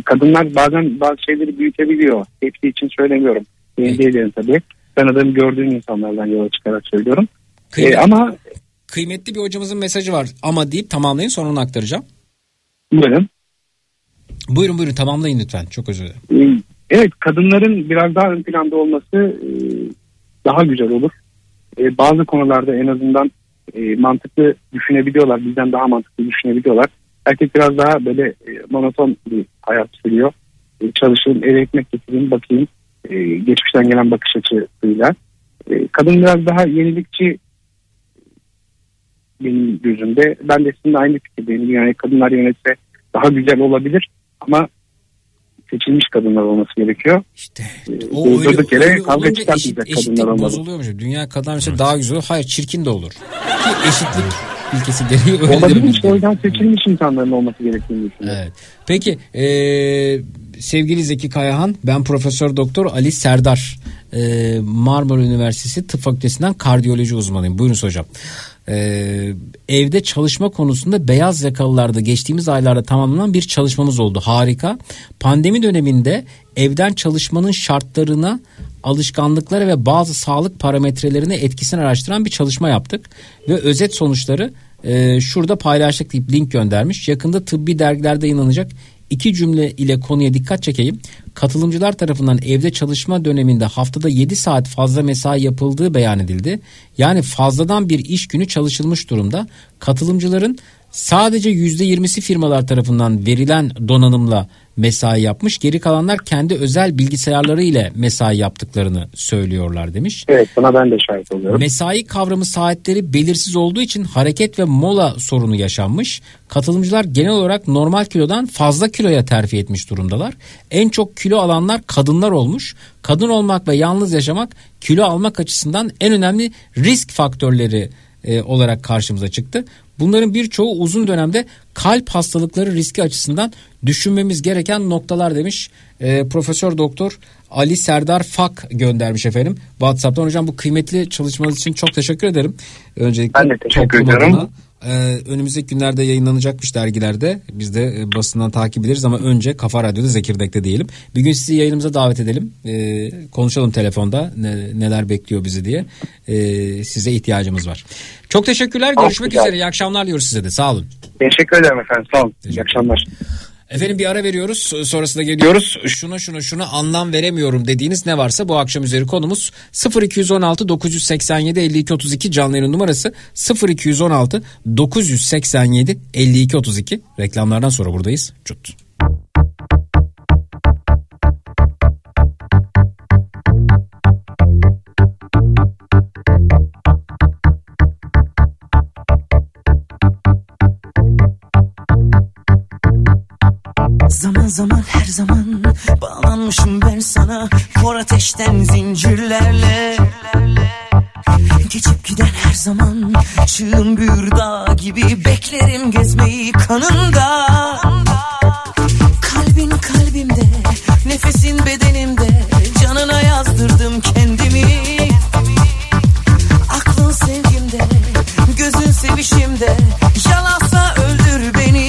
kadınlar bazen bazı şeyleri büyütebiliyor. Hepsi için söylemiyorum. Değilim tabii. Ben adamı gördüğüm insanlardan yola çıkarak söylüyorum. Kıymetli, ee, ama kıymetli bir hocamızın mesajı var. Ama deyip tamamlayın, sonunu aktaracağım. Buyurun. Buyurun buyurun tamamlayın lütfen. Çok özür dilerim. Evet, kadınların biraz daha ön planda olması daha güzel olur. Bazı konularda en azından mantıklı düşünebiliyorlar. Bizden daha mantıklı düşünebiliyorlar. Erkek biraz daha böyle monoton bir hayat sürüyor. Çalışayım, eve ekmek getireyim, bakayım. Ee, geçmişten gelen bakış açısıyla ee, kadın biraz daha yenilikçi benim gözümde. Ben de sizinle aynı fikirdeyim. Yani kadınlar yönetse daha güzel olabilir ama seçilmiş kadınlar olması gerekiyor. İşte o ee, öyle, kere öyle olunca eşit, eşitlik bozuluyormuş. Dünya kadınlar mesela daha güzel olur. Hayır, çirkin de olur. Ki eşitlik ilkesi gereği öyle olabilir. Olabilir işte, o yüzden seçilmiş insanların olması gerektiğini düşünüyorum. Evet. Peki eee sevgili Zeki Kayhan, ben Profesör Doktor Ali Serdar, ee, Marmara Üniversitesi Tıp Fakültesinden kardiyoloji uzmanıyım. Buyurunuz hocam. Ee, evde çalışma konusunda beyaz yakalılarda geçtiğimiz aylarda tamamlanan bir çalışmamız oldu. Harika. Pandemi döneminde evden çalışmanın şartlarına, alışkanlıklara ve bazı sağlık parametrelerine etkisini araştıran bir çalışma yaptık ve özet sonuçları e, şurada paylaştık deyip link göndermiş. Yakında tıbbi dergilerde yayınlanacak. İki cümle ile konuya dikkat çekeyim. Katılımcılar tarafından evde çalışma döneminde haftada yedi saat fazla mesai yapıldığı beyan edildi. Yani fazladan bir iş günü çalışılmış durumda. Katılımcıların sadece yüzde yirmisi firmalar tarafından verilen donanımla mesai yapmış. Geri kalanlar kendi özel bilgisayarları ile mesai yaptıklarını söylüyorlar demiş. Evet, buna ben de şahit oluyorum. Mesai kavramı, saatleri belirsiz olduğu için hareket ve mola sorunu yaşanmış. Katılımcılar genel olarak normal kilodan fazla kiloya terfi etmiş durumdalar. En çok kilo alanlar kadınlar olmuş. Kadın olmak ve yalnız yaşamak kilo almak açısından en önemli risk faktörleri e, olarak karşımıza çıktı. Bunların birçoğu uzun dönemde kalp hastalıkları riski açısından düşünmemiz gereken noktalar demiş. E, Profesör Doktor Ali Serdar Fak göndermiş efendim WhatsApp'tan. Hocam bu kıymetli çalışmanız için çok teşekkür ederim. Öncelikle ben de teşekkür ediyorum. Ee, önümüzdeki günlerde yayınlanacakmış dergilerde. Biz de e, basından takip ederiz ama önce Kafa Radyo'da, Zekirdek'te diyelim. Bir gün sizi yayınımıza davet edelim. Ee, konuşalım telefonda ne, neler bekliyor bizi diye. Ee, size ihtiyacımız var. Çok teşekkürler. Görüşmek üzere. İyi akşamlar diyoruz size de. Sağ olun. Teşekkür ederim efendim. Sağ olun. İyi akşamlar. Efendim bir ara veriyoruz, sonrasında geliyoruz. Şuna şuna şuna anlam veremiyorum dediğiniz ne varsa bu akşam üzeri konumuz sıfır iki yüz on altı dokuz yüz seksen yedi elli iki otuz iki canlı yayın numarası sıfır iki yüz on altı dokuz yüz seksen yedi elli iki otuz iki. Reklamlardan sonra buradayız. Çut. Zaman zaman her zaman bağlanmışım ben sana, kor ateşten zincirlerle geçip giden her zaman çığın büyür dağ gibi beklerim gezmeyi kanında. Kalbin kalbimde, nefesin bedenimde, canına yazdırdım kendimi. Aklın sevgimde, gözün sevişimde, yalansa öldür beni.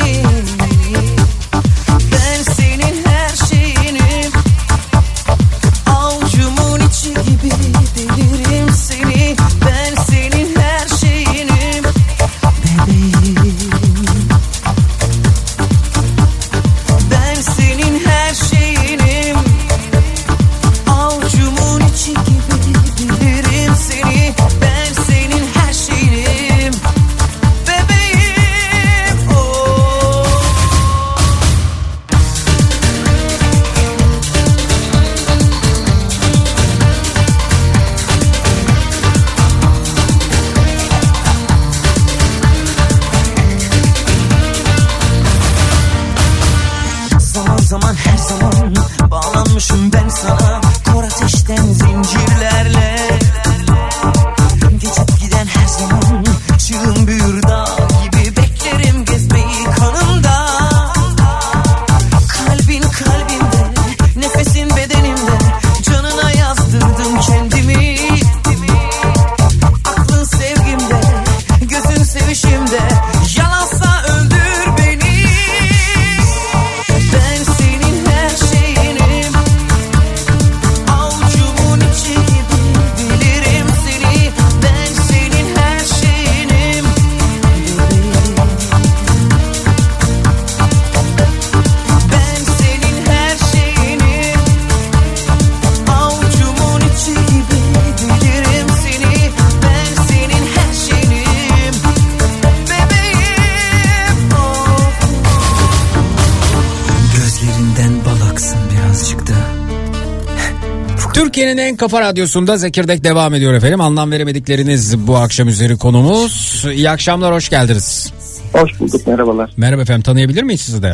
Kafa Radyosu'nda Zekirdek devam ediyor efendim. Anlam veremedikleriniz bu akşam üzeri konumuz. İyi akşamlar, hoş geldiniz. Hoş bulduk, merhabalar. Merhaba efendim, tanıyabilir miyiz sizi de?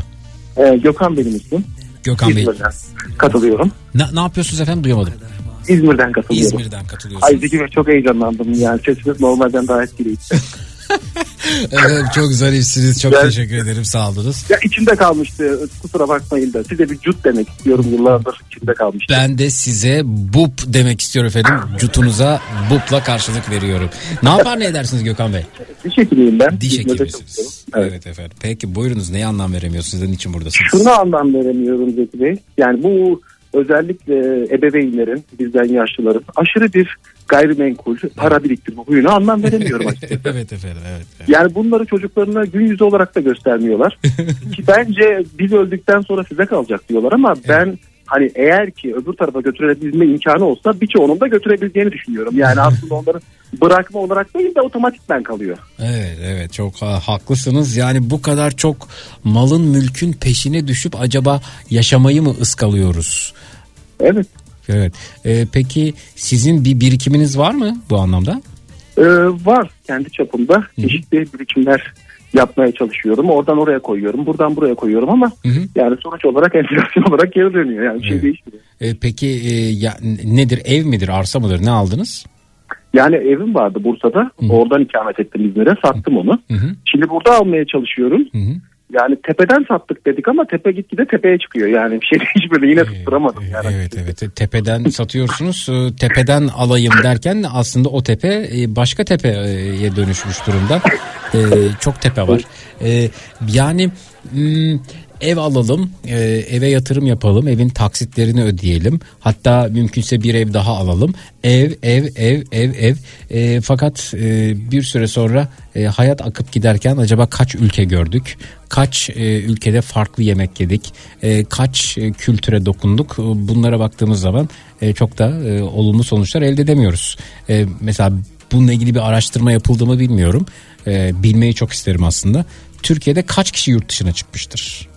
Ee, Gökhan benim ismim. Gökhan Bey. Katılıyorum. Ne, ne yapıyorsunuz efendim, duyamadım. İzmir'den katılıyorum. İzmir'den katılıyorsunuz. Ay Zeki Bey, çok heyecanlandım yani, sesiniz normalden daha etkiliydi. Evet, çok zarifsiniz, çok ben, teşekkür ederim, sağ olunuz. Ya içimde kalmıştı, kusura bakmayın da size bir cut demek istiyorum, yıllardır içimde kalmıştı. Ben de size bup demek istiyorum efendim, cutunuza bupla karşılık veriyorum. Ne yapar ne edersiniz Gökhan Bey? Diş hekimiyim ben. Diş hekimisiniz. Evet. Evet efendim, peki buyurunuz, neye anlam veremiyorsunuz, sizden için buradasınız? Şuna anlam veremiyorum Zeki Bey, yani bu özellikle ebeveynlerin, bizden yaşlıların aşırı bir gayrimenkul para biriktirme huyuna anlam veremiyorum açıkçası. Evet efendim, evet, evet. Yani bunları çocuklarına gün yüzü olarak da göstermiyorlar. Ki bence biz öldükten sonra size kalacak diyorlar ama evet. Ben hani eğer ki öbür tarafa götürebilme imkanı olsa birçoğunun da götürebileceğini düşünüyorum. Yani aslında onların bırakma olarak değil de otomatikten kalıyor. Evet evet, çok haklısınız. Yani bu kadar çok malın mülkün peşine düşüp acaba yaşamayı mı ıskalıyoruz? Evet. Evet. Ee, peki sizin bir birikiminiz var mı bu anlamda? Ee, var. Kendi çapımda çeşitli birikimler yapmaya çalışıyorum. Oradan oraya koyuyorum. Buradan buraya koyuyorum ama hı hı. Yani sonuç olarak enflasyon olarak geri dönüyor. Yani bir şey evet. Değişmiyor. Ee, peki e, ya, nedir? Ev midir? Arsa mıdır? Ne aldınız? Yani evim vardı Bursa'da. Hı hı. Oradan ikamet ettim İzmir'e. Sattım onu. Hı hı. Şimdi burada almaya çalışıyorum. Hı hı. Yani tepeden sattık dedik ama tepe gitgide tepeye çıkıyor. Yani bir şey hiç böyle yine tutturamadım. Yani. Evet evet, tepeden satıyorsunuz. Tepeden alayım derken aslında o tepe başka tepeye dönüşmüş durumda. Çok tepe var. Yani ev alalım, eve yatırım yapalım, evin taksitlerini ödeyelim. Hatta mümkünse bir ev daha alalım. Ev, ev, ev, ev, ev. E, fakat e, bir süre sonra e, hayat akıp giderken acaba kaç ülke gördük? Kaç e, ülkede farklı yemek yedik? E, kaç e, kültüre dokunduk? Bunlara baktığımız zaman e, çok da e, olumlu sonuçlar elde edemiyoruz. E, mesela bununla ilgili bir araştırma yapıldı mı bilmiyorum. E, bilmeyi çok isterim aslında. Türkiye'de kaç kişi yurt dışına çıkmıştır?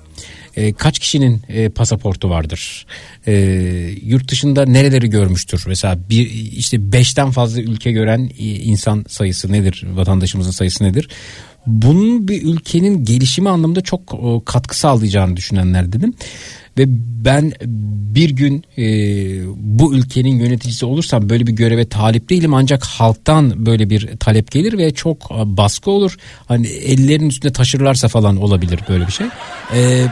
E, kaç kişinin e, pasaportu vardır? E, yurt dışında nereleri görmüştür? Mesela bir işte beşten fazla ülke gören insan sayısı nedir? Vatandaşımızın sayısı nedir? Bunun bir ülkenin gelişimi anlamında çok e, katkı sağlayacağını düşünenler dedim. Ve ben bir gün e, bu ülkenin yöneticisi olursam böyle bir göreve talip değilim, ancak halktan böyle bir talep gelir ve çok baskı olur. Hani ellerinin üstünde taşırlarsa falan olabilir böyle bir şey. E,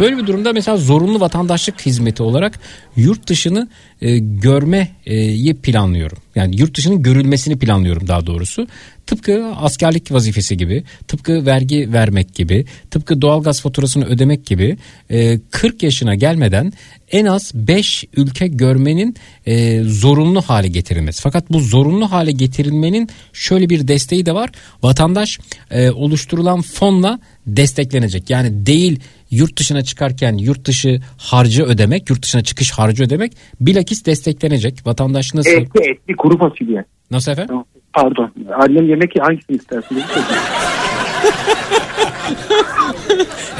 böyle bir durumda mesela zorunlu vatandaşlık hizmeti olarak yurt dışını e, görmeyi planlıyorum. Yani yurt dışının görülmesini planlıyorum daha doğrusu. Tıpkı askerlik vazifesi gibi, tıpkı vergi vermek gibi, tıpkı doğalgaz faturasını ödemek gibi e, kırk yaşına gelmeden en az beş ülke görmenin e, zorunlu hale getirilmesi. Fakat bu zorunlu hale getirilmenin şöyle bir desteği de var. Vatandaş e, oluşturulan fonla desteklenecek. Yani değil yurt dışına çıkarken yurt dışı harcı ödemek, yurt dışına çıkış harcı ödemek, bilakis desteklenecek. Vatandaş nasıl? Etli etli kuru fasulye. Nasıl efendim? Pardon. Annem yemek hangisini istersin?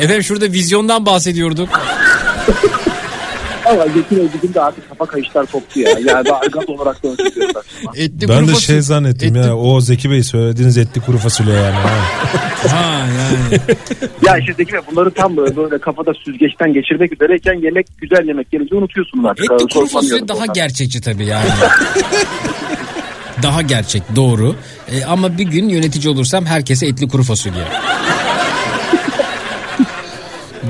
Efendim şurada vizyondan bahsediyorduk. Valla Zekirdek bugün de artık kafa kayışlar koptu ya. Yani argat olarak da ötürüyorlar. Etli ben de fasulye... şey zannettim etli... ya. O Zeki Bey söylediğiniz etli kuru fasulye yani. Ha yani. Ya işte Zeki Bey bunları tam böyle, böyle kafada süzgeçten geçirmek üzereyken yemek, güzel yemek gelince unutuyorsun artık. Etli Daha kuru fasulye daha onlar. gerçekçi tabii yani. Daha gerçek, doğru. E, ama bir gün yönetici olursam herkese etli kuru fasulye.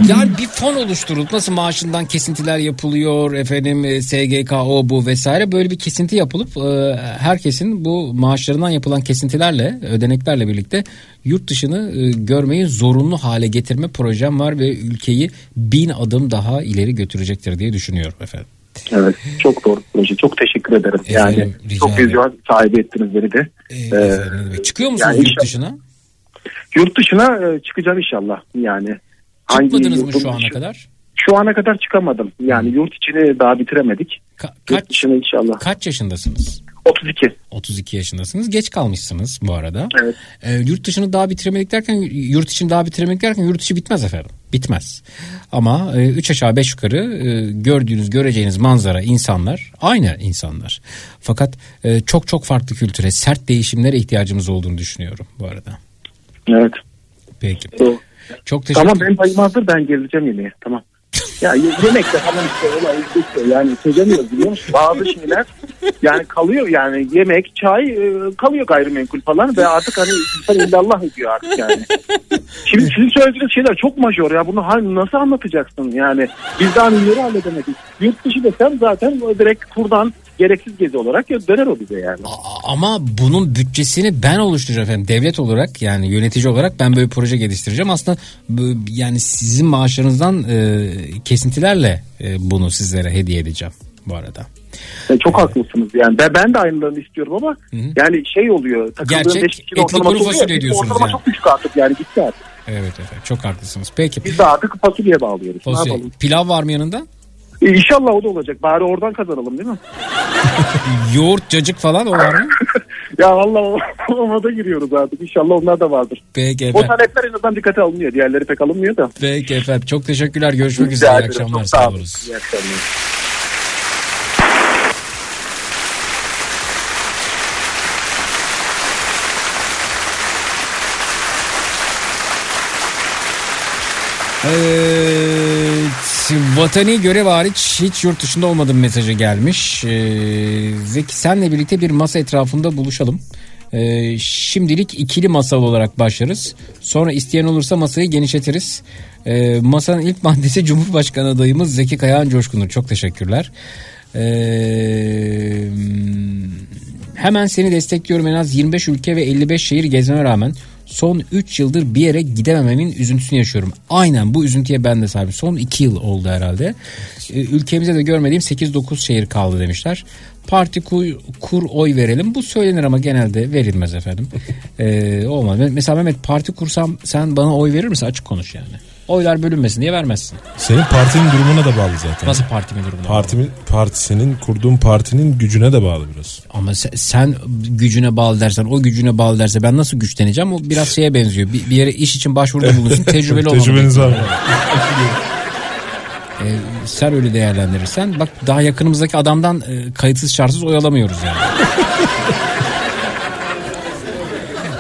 Yani bir fon oluşturulup, nasıl maaşından kesintiler yapılıyor efendim, S G K o bu vesaire, böyle bir kesinti yapılıp e, herkesin bu maaşlarından yapılan kesintilerle, ödeneklerle birlikte yurt dışını e, görmeyi zorunlu hale getirme projem var ve ülkeyi bin adım daha ileri götürecektir diye düşünüyorum efendim. Evet, çok doğru proje. Çok teşekkür ederim. Efendim, yani çok vizyon sahibi ettiniz beni de. Ee, ee, çıkıyor musunuz yani yurt dışına? Yurt dışına çıkacağım inşallah. Yani çıkmadınız mı şu ana dışı, kadar? Şu ana kadar çıkamadım. Yani yurt içini daha bitiremedik. Ka- kaç, yurt dışına inşallah. Kaç yaşındasınız? otuz iki otuz iki yaşındasınız. Geç kalmışsınız bu arada. Evet. Ee, yurt dışını daha bitiremedik derken, yurt içini daha bitiremedik derken yurt içi bitmez efendim. Bitmez. Ama e, üç aşağı beş yukarı e, gördüğünüz, göreceğiniz manzara, insanlar aynı insanlar. Fakat e, çok çok farklı kültüre, sert değişimlere ihtiyacımız olduğunu düşünüyorum bu arada. Evet. Peki. Evet. Çok teşekkür ederim. Tamam, benim payım hazır, ben geleceğim yemeğe. Tamam. Ya yemek de falan işte olay işte yani çözemiyoruz, biliyor musun? Bazı şeyler yani kalıyor, yani yemek, çay kalıyor, gayrimenkul falan ve artık hani insan illallah ediyor artık yani. Şimdi sizin söylediğiniz şeyler çok majör ya, bunu nasıl anlatacaksın yani, biz daha neleri halledemedik. Yurt dışı desem zaten direkt kurdan gereksiz gezi olarak döner o bize yani. Ama bunun bütçesini ben oluşturacağım efendim. Devlet olarak, yani yönetici olarak ben böyle proje geliştireceğim. Aslında yani sizin maaşlarınızdan e, kesintilerle e, bunu sizlere hediye edeceğim bu arada. Yani çok ee, haklısınız yani. Ben, ben de aynılarını istiyorum ama hı. yani şey oluyor. Gerçek etli kuru fasulye diyorsunuz yani. Çok düşük artık yani, gitti artık. Evet efendim, çok haklısınız. Peki. Biz de artık fasulyeye bağlıyoruz. Fasulye. Pilav var mı yanında? İnşallah o da olacak. Bari oradan kazanalım değil mi? Yoğurt, cacık falan o var mı? Ya vallahi ona da giriyoruz artık. İnşallah onlar da vardır. Peki efendim. O talepler en azından dikkate alınıyor. Diğerleri pek alınmıyor da. Peki efendim. Çok teşekkürler. Görüşmek üzere. İyi akşamlar. Sağ olun. İyi akşamlar. Evet. Vatani görev hariç hiç yurt dışında olmadığım mesajı gelmiş. Ee, Zeki, senle birlikte bir masa etrafında buluşalım. Ee, şimdilik ikili masal olarak başlarız. Sonra isteyen olursa masayı genişletiriz. Ee, masanın ilk maddesi Cumhurbaşkanı adayımız Zeki Kayhan Coşkun'dur. Çok teşekkürler. Ee, hemen seni destekliyorum. En az yirmi beş ülke ve elli beş şehir gezmeme rağmen son üç yıldır bir yere gidemememin üzüntüsünü yaşıyorum. Aynen bu üzüntüye ben de sahibim. Son iki yıl oldu herhalde. Ee, ülkemize de görmediğim sekiz dokuz şehir kaldı demişler. Parti kur, kur oy verelim. Bu söylenir ama genelde verilmez efendim. Ee, olmaz. Mesela Mehmet, parti kursam sen bana oy verir misin? Açık konuş yani. Oylar bölünmesin diye vermezsin. Senin partinin durumuna da bağlı zaten. Nasıl partimin durumuna Parti, bağlı? Partisinin, kurduğun partinin gücüne de bağlı biraz. Ama sen, sen gücüne bağlı dersen, o gücüne bağlı derse ben nasıl güçleneceğim? O biraz şeye benziyor. Bir, bir yere iş için başvuruda bulunsun. Tecrübeli olmalı. Tecrübeniz var mı? Ee, sen öyle değerlendirirsen bak, daha yakınımızdaki adamdan e, kayıtsız şartsız oy alamıyoruz yani.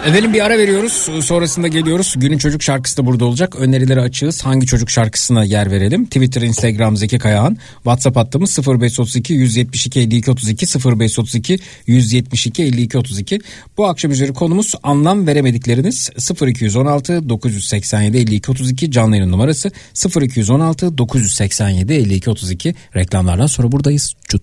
Efendim bir ara veriyoruz, sonrasında geliyoruz. Günün çocuk şarkısı da burada olacak. Önerileri açığız. Hangi çocuk şarkısına yer verelim? Twitter, Instagram Zeki Kayağan. WhatsApp hattımız sıfır beş otuz iki yüz yetmiş iki elli iki otuz iki sıfır beş otuz iki yüz yetmiş iki elli iki otuz iki. Bu akşam üzeri konumuz anlam veremedikleriniz. Sıfır iki yüz on altı dokuz yüz seksen yedi elli iki otuz iki canlı yayın numarası sıfır iki yüz on altı dokuz yüz seksen yedi elli iki otuz iki. Reklamlardan sonra buradayız. Çut.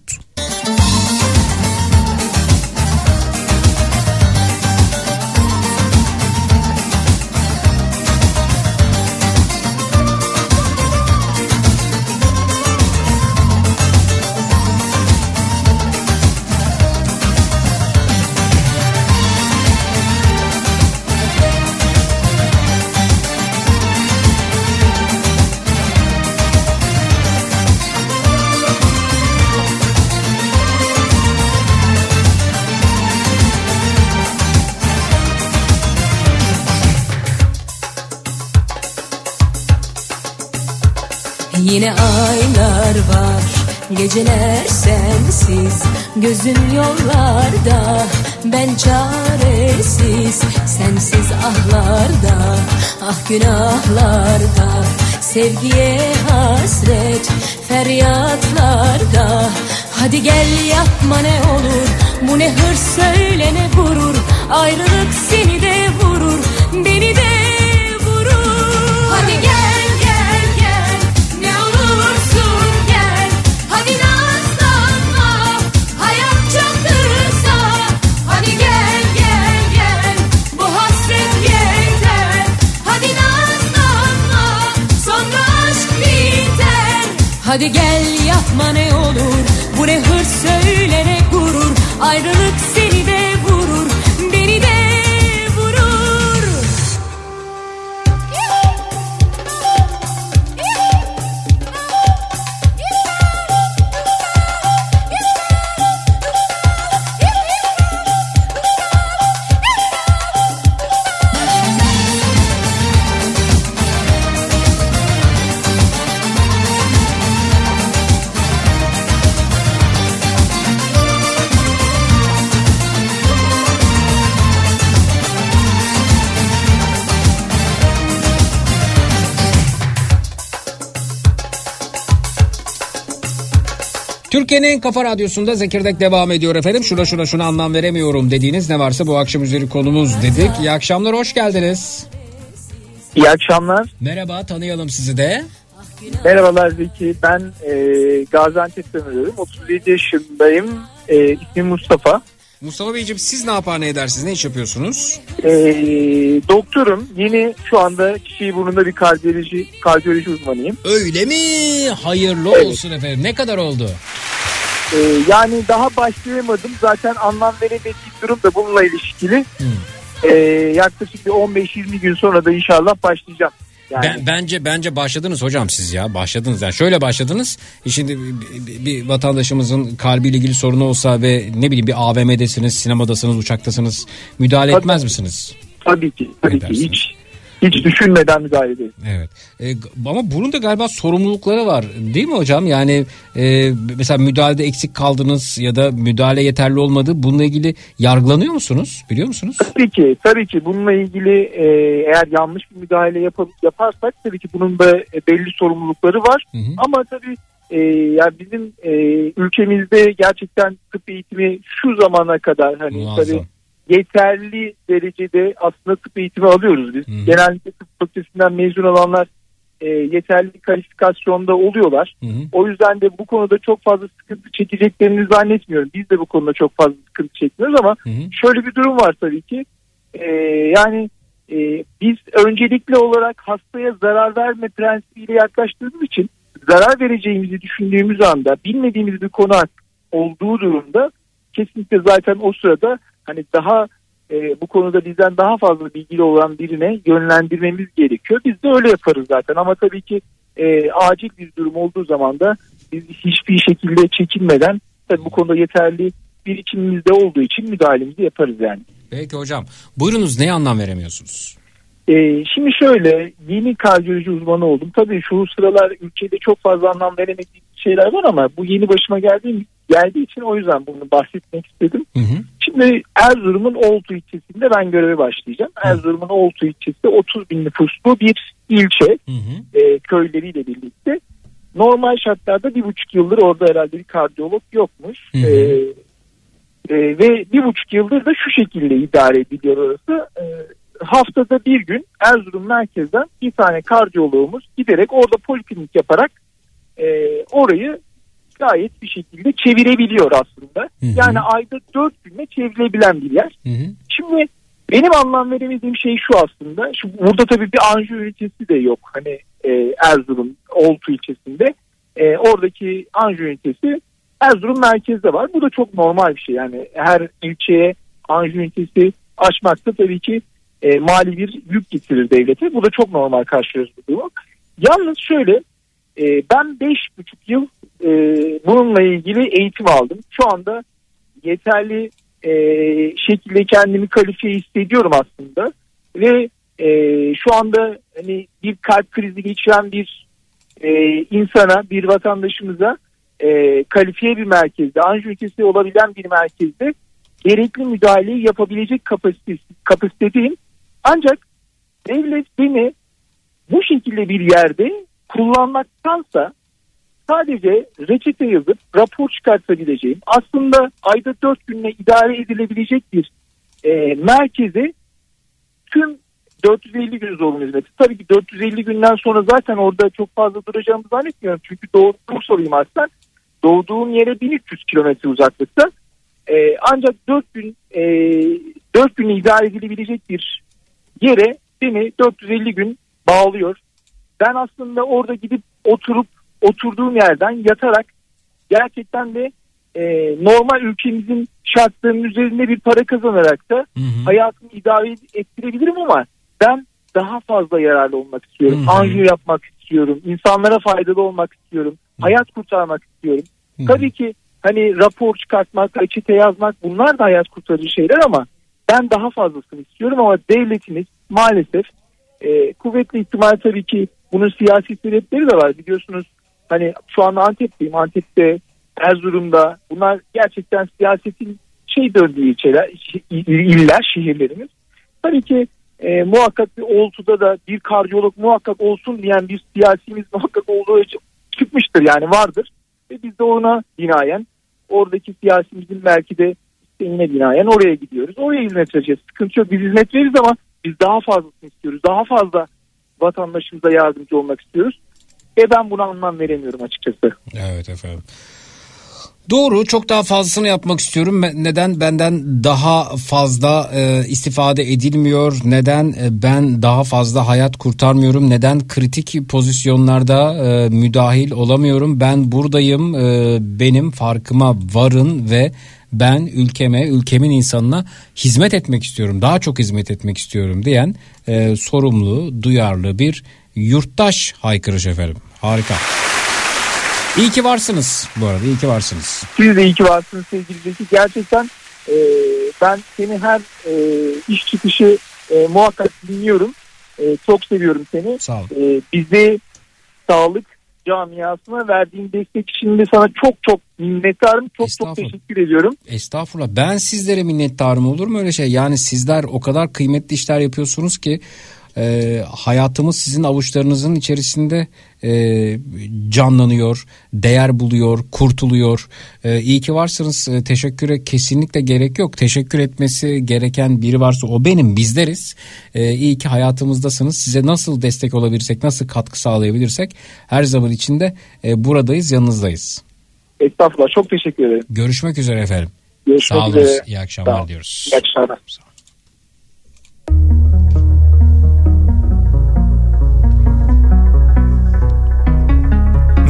Yine aylar var, geceler sensiz, gözüm yollarda, ben çaresiz, sensiz ahlarda, ah günahlarda, sevgiye hasret, feryatlarda. Hadi gel yapma ne olur, bu ne hırs söyle ne gurur, ayrılık seni de vurur, beni de vurur. Hadi gel. Hadi gel yapma ne olur, bu ne hırs söyle ne gurur, ayrılık seni de vurur, beni de vurur. Türkiye'nin Kafa Radyosu'nda Zekirdek devam ediyor efendim. Şuna şuna şuna anlam veremiyorum dediğiniz ne varsa bu akşam üzeri konumuz dedik. İyi akşamlar, hoş geldiniz. İyi akşamlar. Merhaba, tanıyalım sizi de. Merhabalar Zeki, ben e, Gaziantep'ten arıyorum. otuz yedi yaşındayım, e, ismim Mustafa. Mustafa Beyciğim, siz ne yapar ne edersiniz, ne iş yapıyorsunuz? E, doktorum, yeni şu anda kişi burnunda bir kardiyoloji, kardiyoloji uzmanıyım. Öyle mi? Hayırlı evet. olsun efendim. Ne kadar oldu? E, yani daha başlayamadım. Zaten anlam veremediğim durum da bununla ilişkili. Hmm. E, yaklaşık bir on beş yirmi gün sonra da inşallah başlayacağım. Yani. Ben, bence bence başladınız hocam siz ya başladınız yani şöyle başladınız şimdi bir, bir, bir vatandaşımızın kalbiyle ilgili sorunu olsa ve ne bileyim bir A V M'desiniz, sinemadasınız, uçaktasınız, müdahale tabii etmez ki. misiniz? Tabii ki tabii ki hiç hiç düşünmeden müdahale edeyim. Evet e, ama bunun da galiba sorumlulukları var değil mi hocam yani e, mesela müdahalede eksik kaldınız ya da müdahale yeterli olmadı, bununla ilgili yargılanıyor musunuz, biliyor musunuz? Tabii ki tabii ki bununla ilgili e, eğer yanlış bir müdahale yap, yaparsak tabii ki bunun da belli sorumlulukları var. Hı hı. Ama tabii e, yani bizim e, ülkemizde gerçekten tıp eğitimi şu zamana kadar hani tabii yeterli derecede aslında tıp eğitimi alıyoruz biz. Hı-hı. Genellikle tıp fakültesinden mezun olanlar e, yeterli kalifikasyonda oluyorlar. Hı-hı. O yüzden de bu konuda çok fazla sıkıntı çekeceklerini zannetmiyorum. Biz de bu konuda çok fazla sıkıntı çekmiyoruz ama Hı-hı. şöyle bir durum var tabii ki. E, yani e, biz öncelikli olarak hastaya zarar verme prensibiyle yaklaştığımız için zarar vereceğimizi düşündüğümüz anda bilmediğimiz bir konu olduğu durumda kesinlikle zaten o sırada hani daha e, bu konuda bizden daha fazla bilgili olan birine yönlendirmemiz gerekiyor. Biz de öyle yaparız zaten ama tabii ki e, acil bir durum olduğu zaman da biz hiçbir şekilde çekinmeden tabii bu konuda yeterli birikimimizde olduğu için müdahalemizi yaparız yani. Peki hocam, buyurunuz, neye anlam veremiyorsunuz? Ee, şimdi şöyle, yeni kardiyoloji uzmanı oldum. Tabii şu sıralar ülkede çok fazla anlam veremediğim şeyler var ama bu yeni başıma geldiğim, geldiği için o yüzden bunu bahsetmek istedim. Hı hı. Şimdi Erzurum'un Oltu ilçesinde ben göreve başlayacağım. Hı. Erzurum'un Oltu ilçesi otuz bin nüfuslu bir ilçe, hı hı. E, köyleriyle birlikte. Normal şartlarda bir buçuk yıldır orada herhalde bir kardiyolog yokmuş. Hı hı. E, e, ve bir buçuk yıldır da şu şekilde idare ediliyor orası. E, haftada bir gün Erzurum merkezden bir tane kardiyoloğumuz giderek orada poliklinik yaparak e, orayı gayet bir şekilde çevirebiliyor aslında. Hı hı. Yani ayda dört günde çevrilebilen bir yer. Hı hı. Şimdi benim anlam veremediğim şey şu aslında. Şimdi burada tabii bir anjiyo ünitesi de yok. Hani e, Erzurum Oltu ilçesinde e, oradaki anjiyo ünitesi Erzurum merkezde var. Bu da çok normal bir şey. Yani her ilçeye anjiyo ünitesi açmakta tabii ki E, mali bir yük getirir devlete. Bu da çok normal karşılıyoruz bu durum. Yalnız şöyle, e, ben beş buçuk yıl e, bununla ilgili eğitim aldım. Şu anda yeterli e, şekilde kendimi kalifiye hissediyorum aslında. Ve e, şu anda hani bir kalp krizi geçiren bir e, insana, bir vatandaşımıza e, kalifiye bir merkezde, anjiyo ünitesi olabilen bir merkezde gerekli müdahaleyi yapabilecek kapasitesi, kapasitedeyim. Ancak devlet beni bu şekilde bir yerde kullanmaktansa sadece reçete yazıp rapor çıkartabileceğim, aslında ayda dört günle idare edilebilecek bir e, merkezi tüm dört yüz elli gün zorunlu hizmeti. Tabii ki dört yüz elli günden sonra zaten orada çok fazla duracağımı zannetmiyorum. Çünkü doğduğum sorayım aslında. Doğduğum yere bin üç yüz kilometre uzaklıkta. E, ancak dört gün e, dört gün idare edilebilecek bir yere beni dört yüz elli gün bağlıyor. Ben aslında orada gidip oturup oturduğum yerden yatarak gerçekten de e, normal ülkemizin şartlarının üzerinde bir para kazanarak da hı hı. hayatımı idare ettirebilirim ama ben daha fazla yararlı olmak istiyorum. Anjiyo yapmak istiyorum. İnsanlara faydalı olmak istiyorum. Hı. Hayat kurtarmak istiyorum. Hı hı. Tabii ki hani rapor çıkartmak, reçete yazmak, bunlar da hayat kurtarıcı şeyler ama ben daha fazlasını istiyorum ama devletimiz maalesef e, kuvvetli ihtimal tabii ki bunun siyasi sebepleri de var. Biliyorsunuz hani şu anda Antep'teyim. Antep'te, Erzurum'da bunlar gerçekten siyasetin şey döndüğü ilçeler, iller, şehirlerimiz. Tabii ki e, muhakkak bir Oltu'da da bir kardiyolog muhakkak olsun diyen bir siyasimiz muhakkak olduğu için çıkmıştır yani, vardır. Ve biz de ona binaen oradaki siyasimizin belki de isteğine binaen oraya gidiyoruz. Oraya hizmet vereceğiz. Sıkıntı yok. Biz hizmet veririz ama biz daha fazlasını istiyoruz. Daha fazla vatandaşımıza yardımcı olmak istiyoruz. Ve ben buna anlam veremiyorum açıkçası. Evet efendim. Doğru, çok daha fazlasını yapmak istiyorum. Neden benden daha fazla e, istifade edilmiyor? Neden e, ben daha fazla hayat kurtarmıyorum? Neden kritik pozisyonlarda e, müdahil olamıyorum? Ben buradayım, e, benim farkıma varın ve ben ülkeme, ülkemin insanına hizmet etmek istiyorum. Daha çok hizmet etmek istiyorum diyen e, sorumlu, duyarlı bir yurttaş haykırış efendim. Harika. İyi ki varsınız bu arada, iyi ki varsınız. Siz de iyi ki varsınız sevgili Zeki. Gerçekten e, ben seni her e, iş çıkışı e, muhakkak dinliyorum. E, çok seviyorum seni. Sağ ol. E, bizi sağlık camiasına verdiğin destek için de sana çok çok minnettarım. Çok çok teşekkür ediyorum. Estağfurullah. Ben sizlere minnettarım, olur mu öyle şey? Yani sizler o kadar kıymetli işler yapıyorsunuz ki e, hayatımız sizin avuçlarınızın içerisinde e, canlanıyor, değer buluyor, kurtuluyor. E, iyi ki varsınız. E, teşekküre kesinlikle gerek yok. Teşekkür etmesi gereken biri varsa o benim, bizleriz. E, iyi ki hayatımızdasınız. Size nasıl destek olabilirsek, nasıl katkı sağlayabilirsek her zaman içinde e, buradayız, yanınızdayız. Estağfurullah. Çok teşekkür ederim. Görüşmek üzere efendim. Görüşmek Sağ olun. Üzere. İyi akşamlar Sağ diyoruz. İyi akşamlar.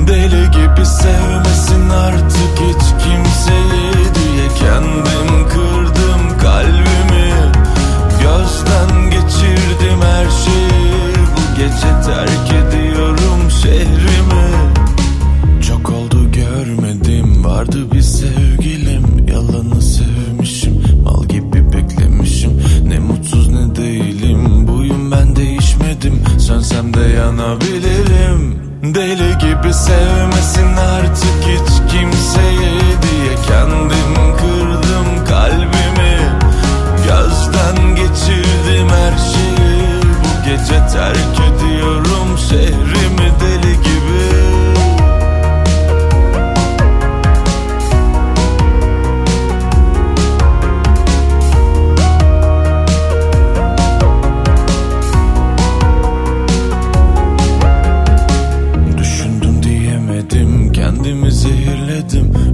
Deli gibi sevmesin artık hiç kimseyi diye kendim kırdım kalbimi. Gözden geçirdim her şeyi. Bu gece terk ediyorum şehrimi. Çok oldu görmedim, vardı bir sevgilim. Yalanı sevmişim, mal gibi beklemişim. Ne mutsuz ne değilim, buyum ben değişmedim. Sönsem de yanabilirim. Deli gibi sevmesin artık hiç kimseyi diye kendim kırdım kalbimi. Gözden geçirdim her şeyi. Bu gece terk ediyorum şehrimi deli gibi.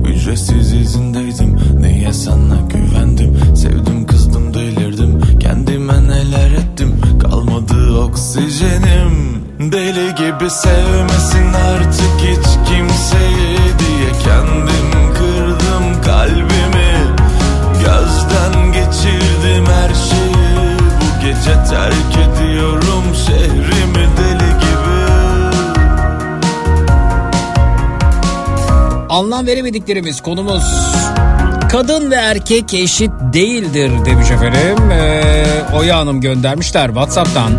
Ücretsiz izindeydim, niye sana güvendim? Sevdim, kızdım, delirdim, kendime neler ettim? Kalmadı oksijenim. Deli gibi sevmesin artık hiç kimseyi diye kendim kırdım kalbimi. Gözden geçirdim her şeyi. Bu gece terk ediyorum şehrimi deli gibi. Anlam veremediklerimiz konumuz kadın ve erkek eşit değildir demiş efendim. Ee, Oya Hanım göndermişler WhatsApp'tan.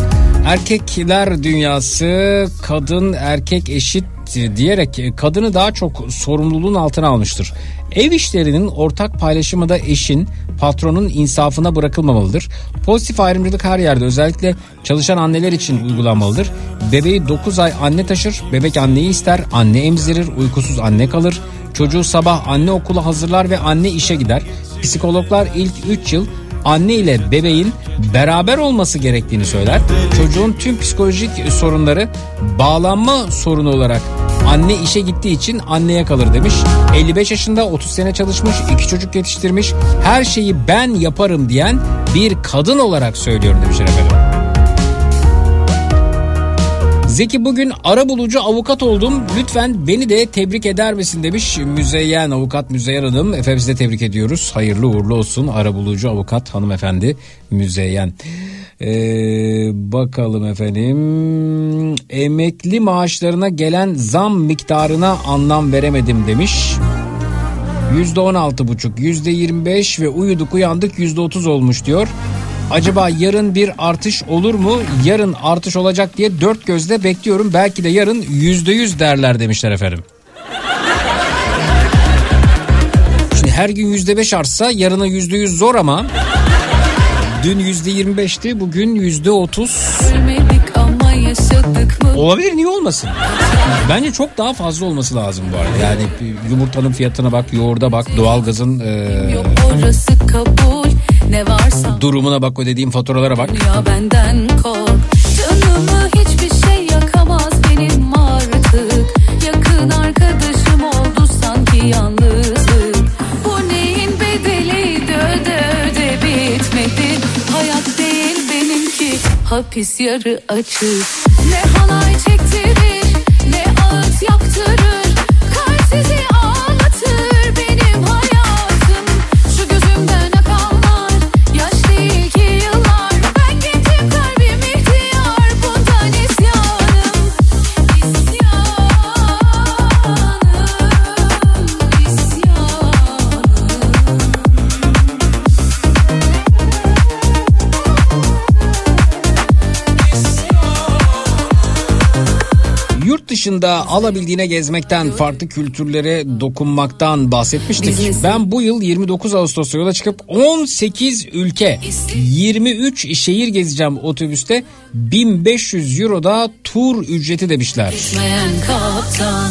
Erkekler dünyası kadın erkek eşit diyerek kadını daha çok sorumluluğun altına almıştır. Ev işlerinin ortak paylaşımı da eşin, patronun insafına bırakılmamalıdır. Pozitif ayrımcılık her yerde, özellikle çalışan anneler için uygulanmalıdır. Bebeği dokuz ay anne taşır, bebek anneyi ister, anne emzirir, uykusuz anne kalır. Çocuğu sabah anne okula hazırlar ve anne işe gider. Psikologlar ilk üç yıl anne ile bebeğin beraber olması gerektiğini söyler. Çocuğun tüm psikolojik sorunları bağlanma sorunu olarak anne işe gittiği için anneye kalır demiş. elli beş yaşında otuz sene çalışmış, iki çocuk yetiştirmiş. Her şeyi ben yaparım diyen bir kadın olarak söylüyorum demiş efendim. Zeki bugün arabulucu avukat oldum. Lütfen beni de tebrik eder misin demiş Müzeyyen avukat Müzeyyen Hanım. Efendim size tebrik ediyoruz. Hayırlı uğurlu olsun arabulucu avukat hanımefendi Müzeyyen. Ee, bakalım efendim. Emekli maaşlarına gelen zam miktarına anlam veremedim demiş. yüzde on altı buçuk, yüzde yirmi beş ve uyuduk uyandık yüzde otuz olmuş diyor. Acaba yarın bir artış olur mu? Yarın artış olacak diye dört gözle bekliyorum. Belki de yarın yüzde yüz derler demişler efendim. Şimdi her gün yüzde beş artsa yarına yüzde yüz zor ama dün yüzde yirmi beşti, bugün yüzde otuz. Olabilir, niye olmasın? Bence çok daha fazla olması lazım bu arada. Yani yumurtanın fiyatına bak, yoğurda bak, doğalgazın ee... Yok orası kabul. Ne varsa durumuna bak, ödediğim faturalara bak. Ya benden kork. Canımı hiçbir şey yakamaz benim artık. Yakın arkadaşım oldu sanki yalnızlık. Bu neyin bedeliydi, öde öde bitmedi. Hayat değil benimki, hapis yarı açık. Ne halay çektirir, ne ağıt yaktırır. Kalp sizi ağlatır benim hayatım. dışında alabildiğine gezmekten, farklı kültürlere dokunmaktan bahsetmiştik. Ben bu yıl yirmi dokuz Ağustos'ta yola çıkıp on sekiz ülke, yirmi üç şehir gezeceğim otobüste. bin beş yüz euroda tur ücreti demişler.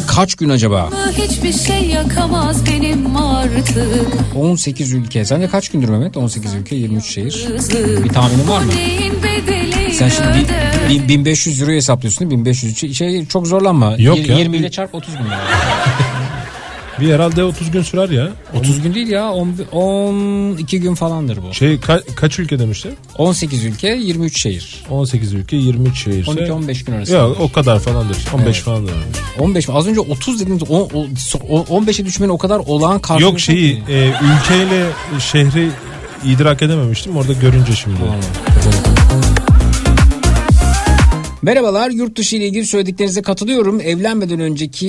Kaç gün acaba? Hiçbir şey yakamaz benim artık. on sekiz ülke. Sence kaç gündür Mehmet? on sekiz ülke, yirmi üç şehir. Bir tahminin var mı? Sen şimdi bin, bin, bin beş yüz euroyu hesaplıyorsun değil mi? bin beş yüz şey, çok zorlanma. Yok y- ya. yirmi ile çarp otuz gün. Bir herhalde otuz gün sürer ya. otuz gün değil ya. on iki gün falandır bu. Şey ka- kaç ülke demişti? on sekiz ülke, yirmi üç şehir. on sekiz ülke, yirmi üç şehir. on iki on beş gün arası. Ya o kadar falandır. on beş evet. Falandır. on beş mi? Az önce otuz dediniz. on beşe düşmenin o kadar olağan karşılığı. Yok şeyi e, ülkeyle şehri idrak edememiştim. Orada görünce şimdi. Merhabalar, yurt dışı ile ilgili söylediklerinize katılıyorum. Evlenmeden önceki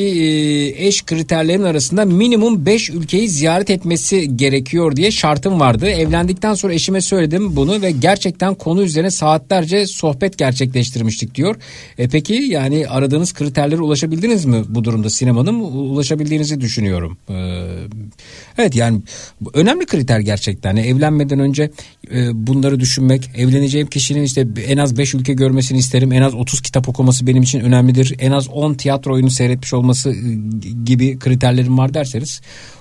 eş kriterlerinin arasında minimum beş ülkeyi ziyaret etmesi gerekiyor diye şartım vardı. Evlendikten sonra eşime söyledim bunu ve gerçekten konu üzerine saatlerce sohbet gerçekleştirmiştik diyor. E peki yani aradığınız kriterlere ulaşabildiniz mi bu durumda sinemanın? Ulaşabildiğinizi düşünüyorum. Ee, evet yani önemli kriter gerçekten. Yani evlenmeden önce bunları düşünmek, evleneceğim kişinin işte en az beş ülke görmesini isterim, en az otuz kitap okuması benim için önemlidir, en az on tiyatro oyunu seyretmiş olması gibi kriterlerim var derseniz,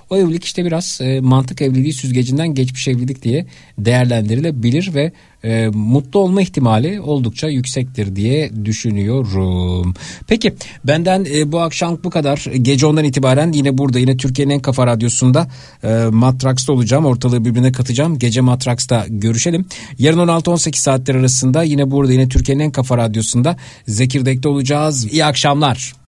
o evlilik işte biraz e, mantık evliliği süzgecinden geçmiş evlilik diye değerlendirilebilir ve e, mutlu olma ihtimali oldukça yüksektir diye düşünüyorum. Peki benden e, bu akşam bu kadar. Gece ondan itibaren yine burada, yine Türkiye'nin en kafa radyosunda e, Matraks'ta olacağım. Ortalığı birbirine katacağım. Gece Matraks'ta görüşelim. Yarın on altı on sekiz saatler arasında yine burada, yine Türkiye'nin en kafa radyosunda Zekirdek'te olacağız. İyi akşamlar.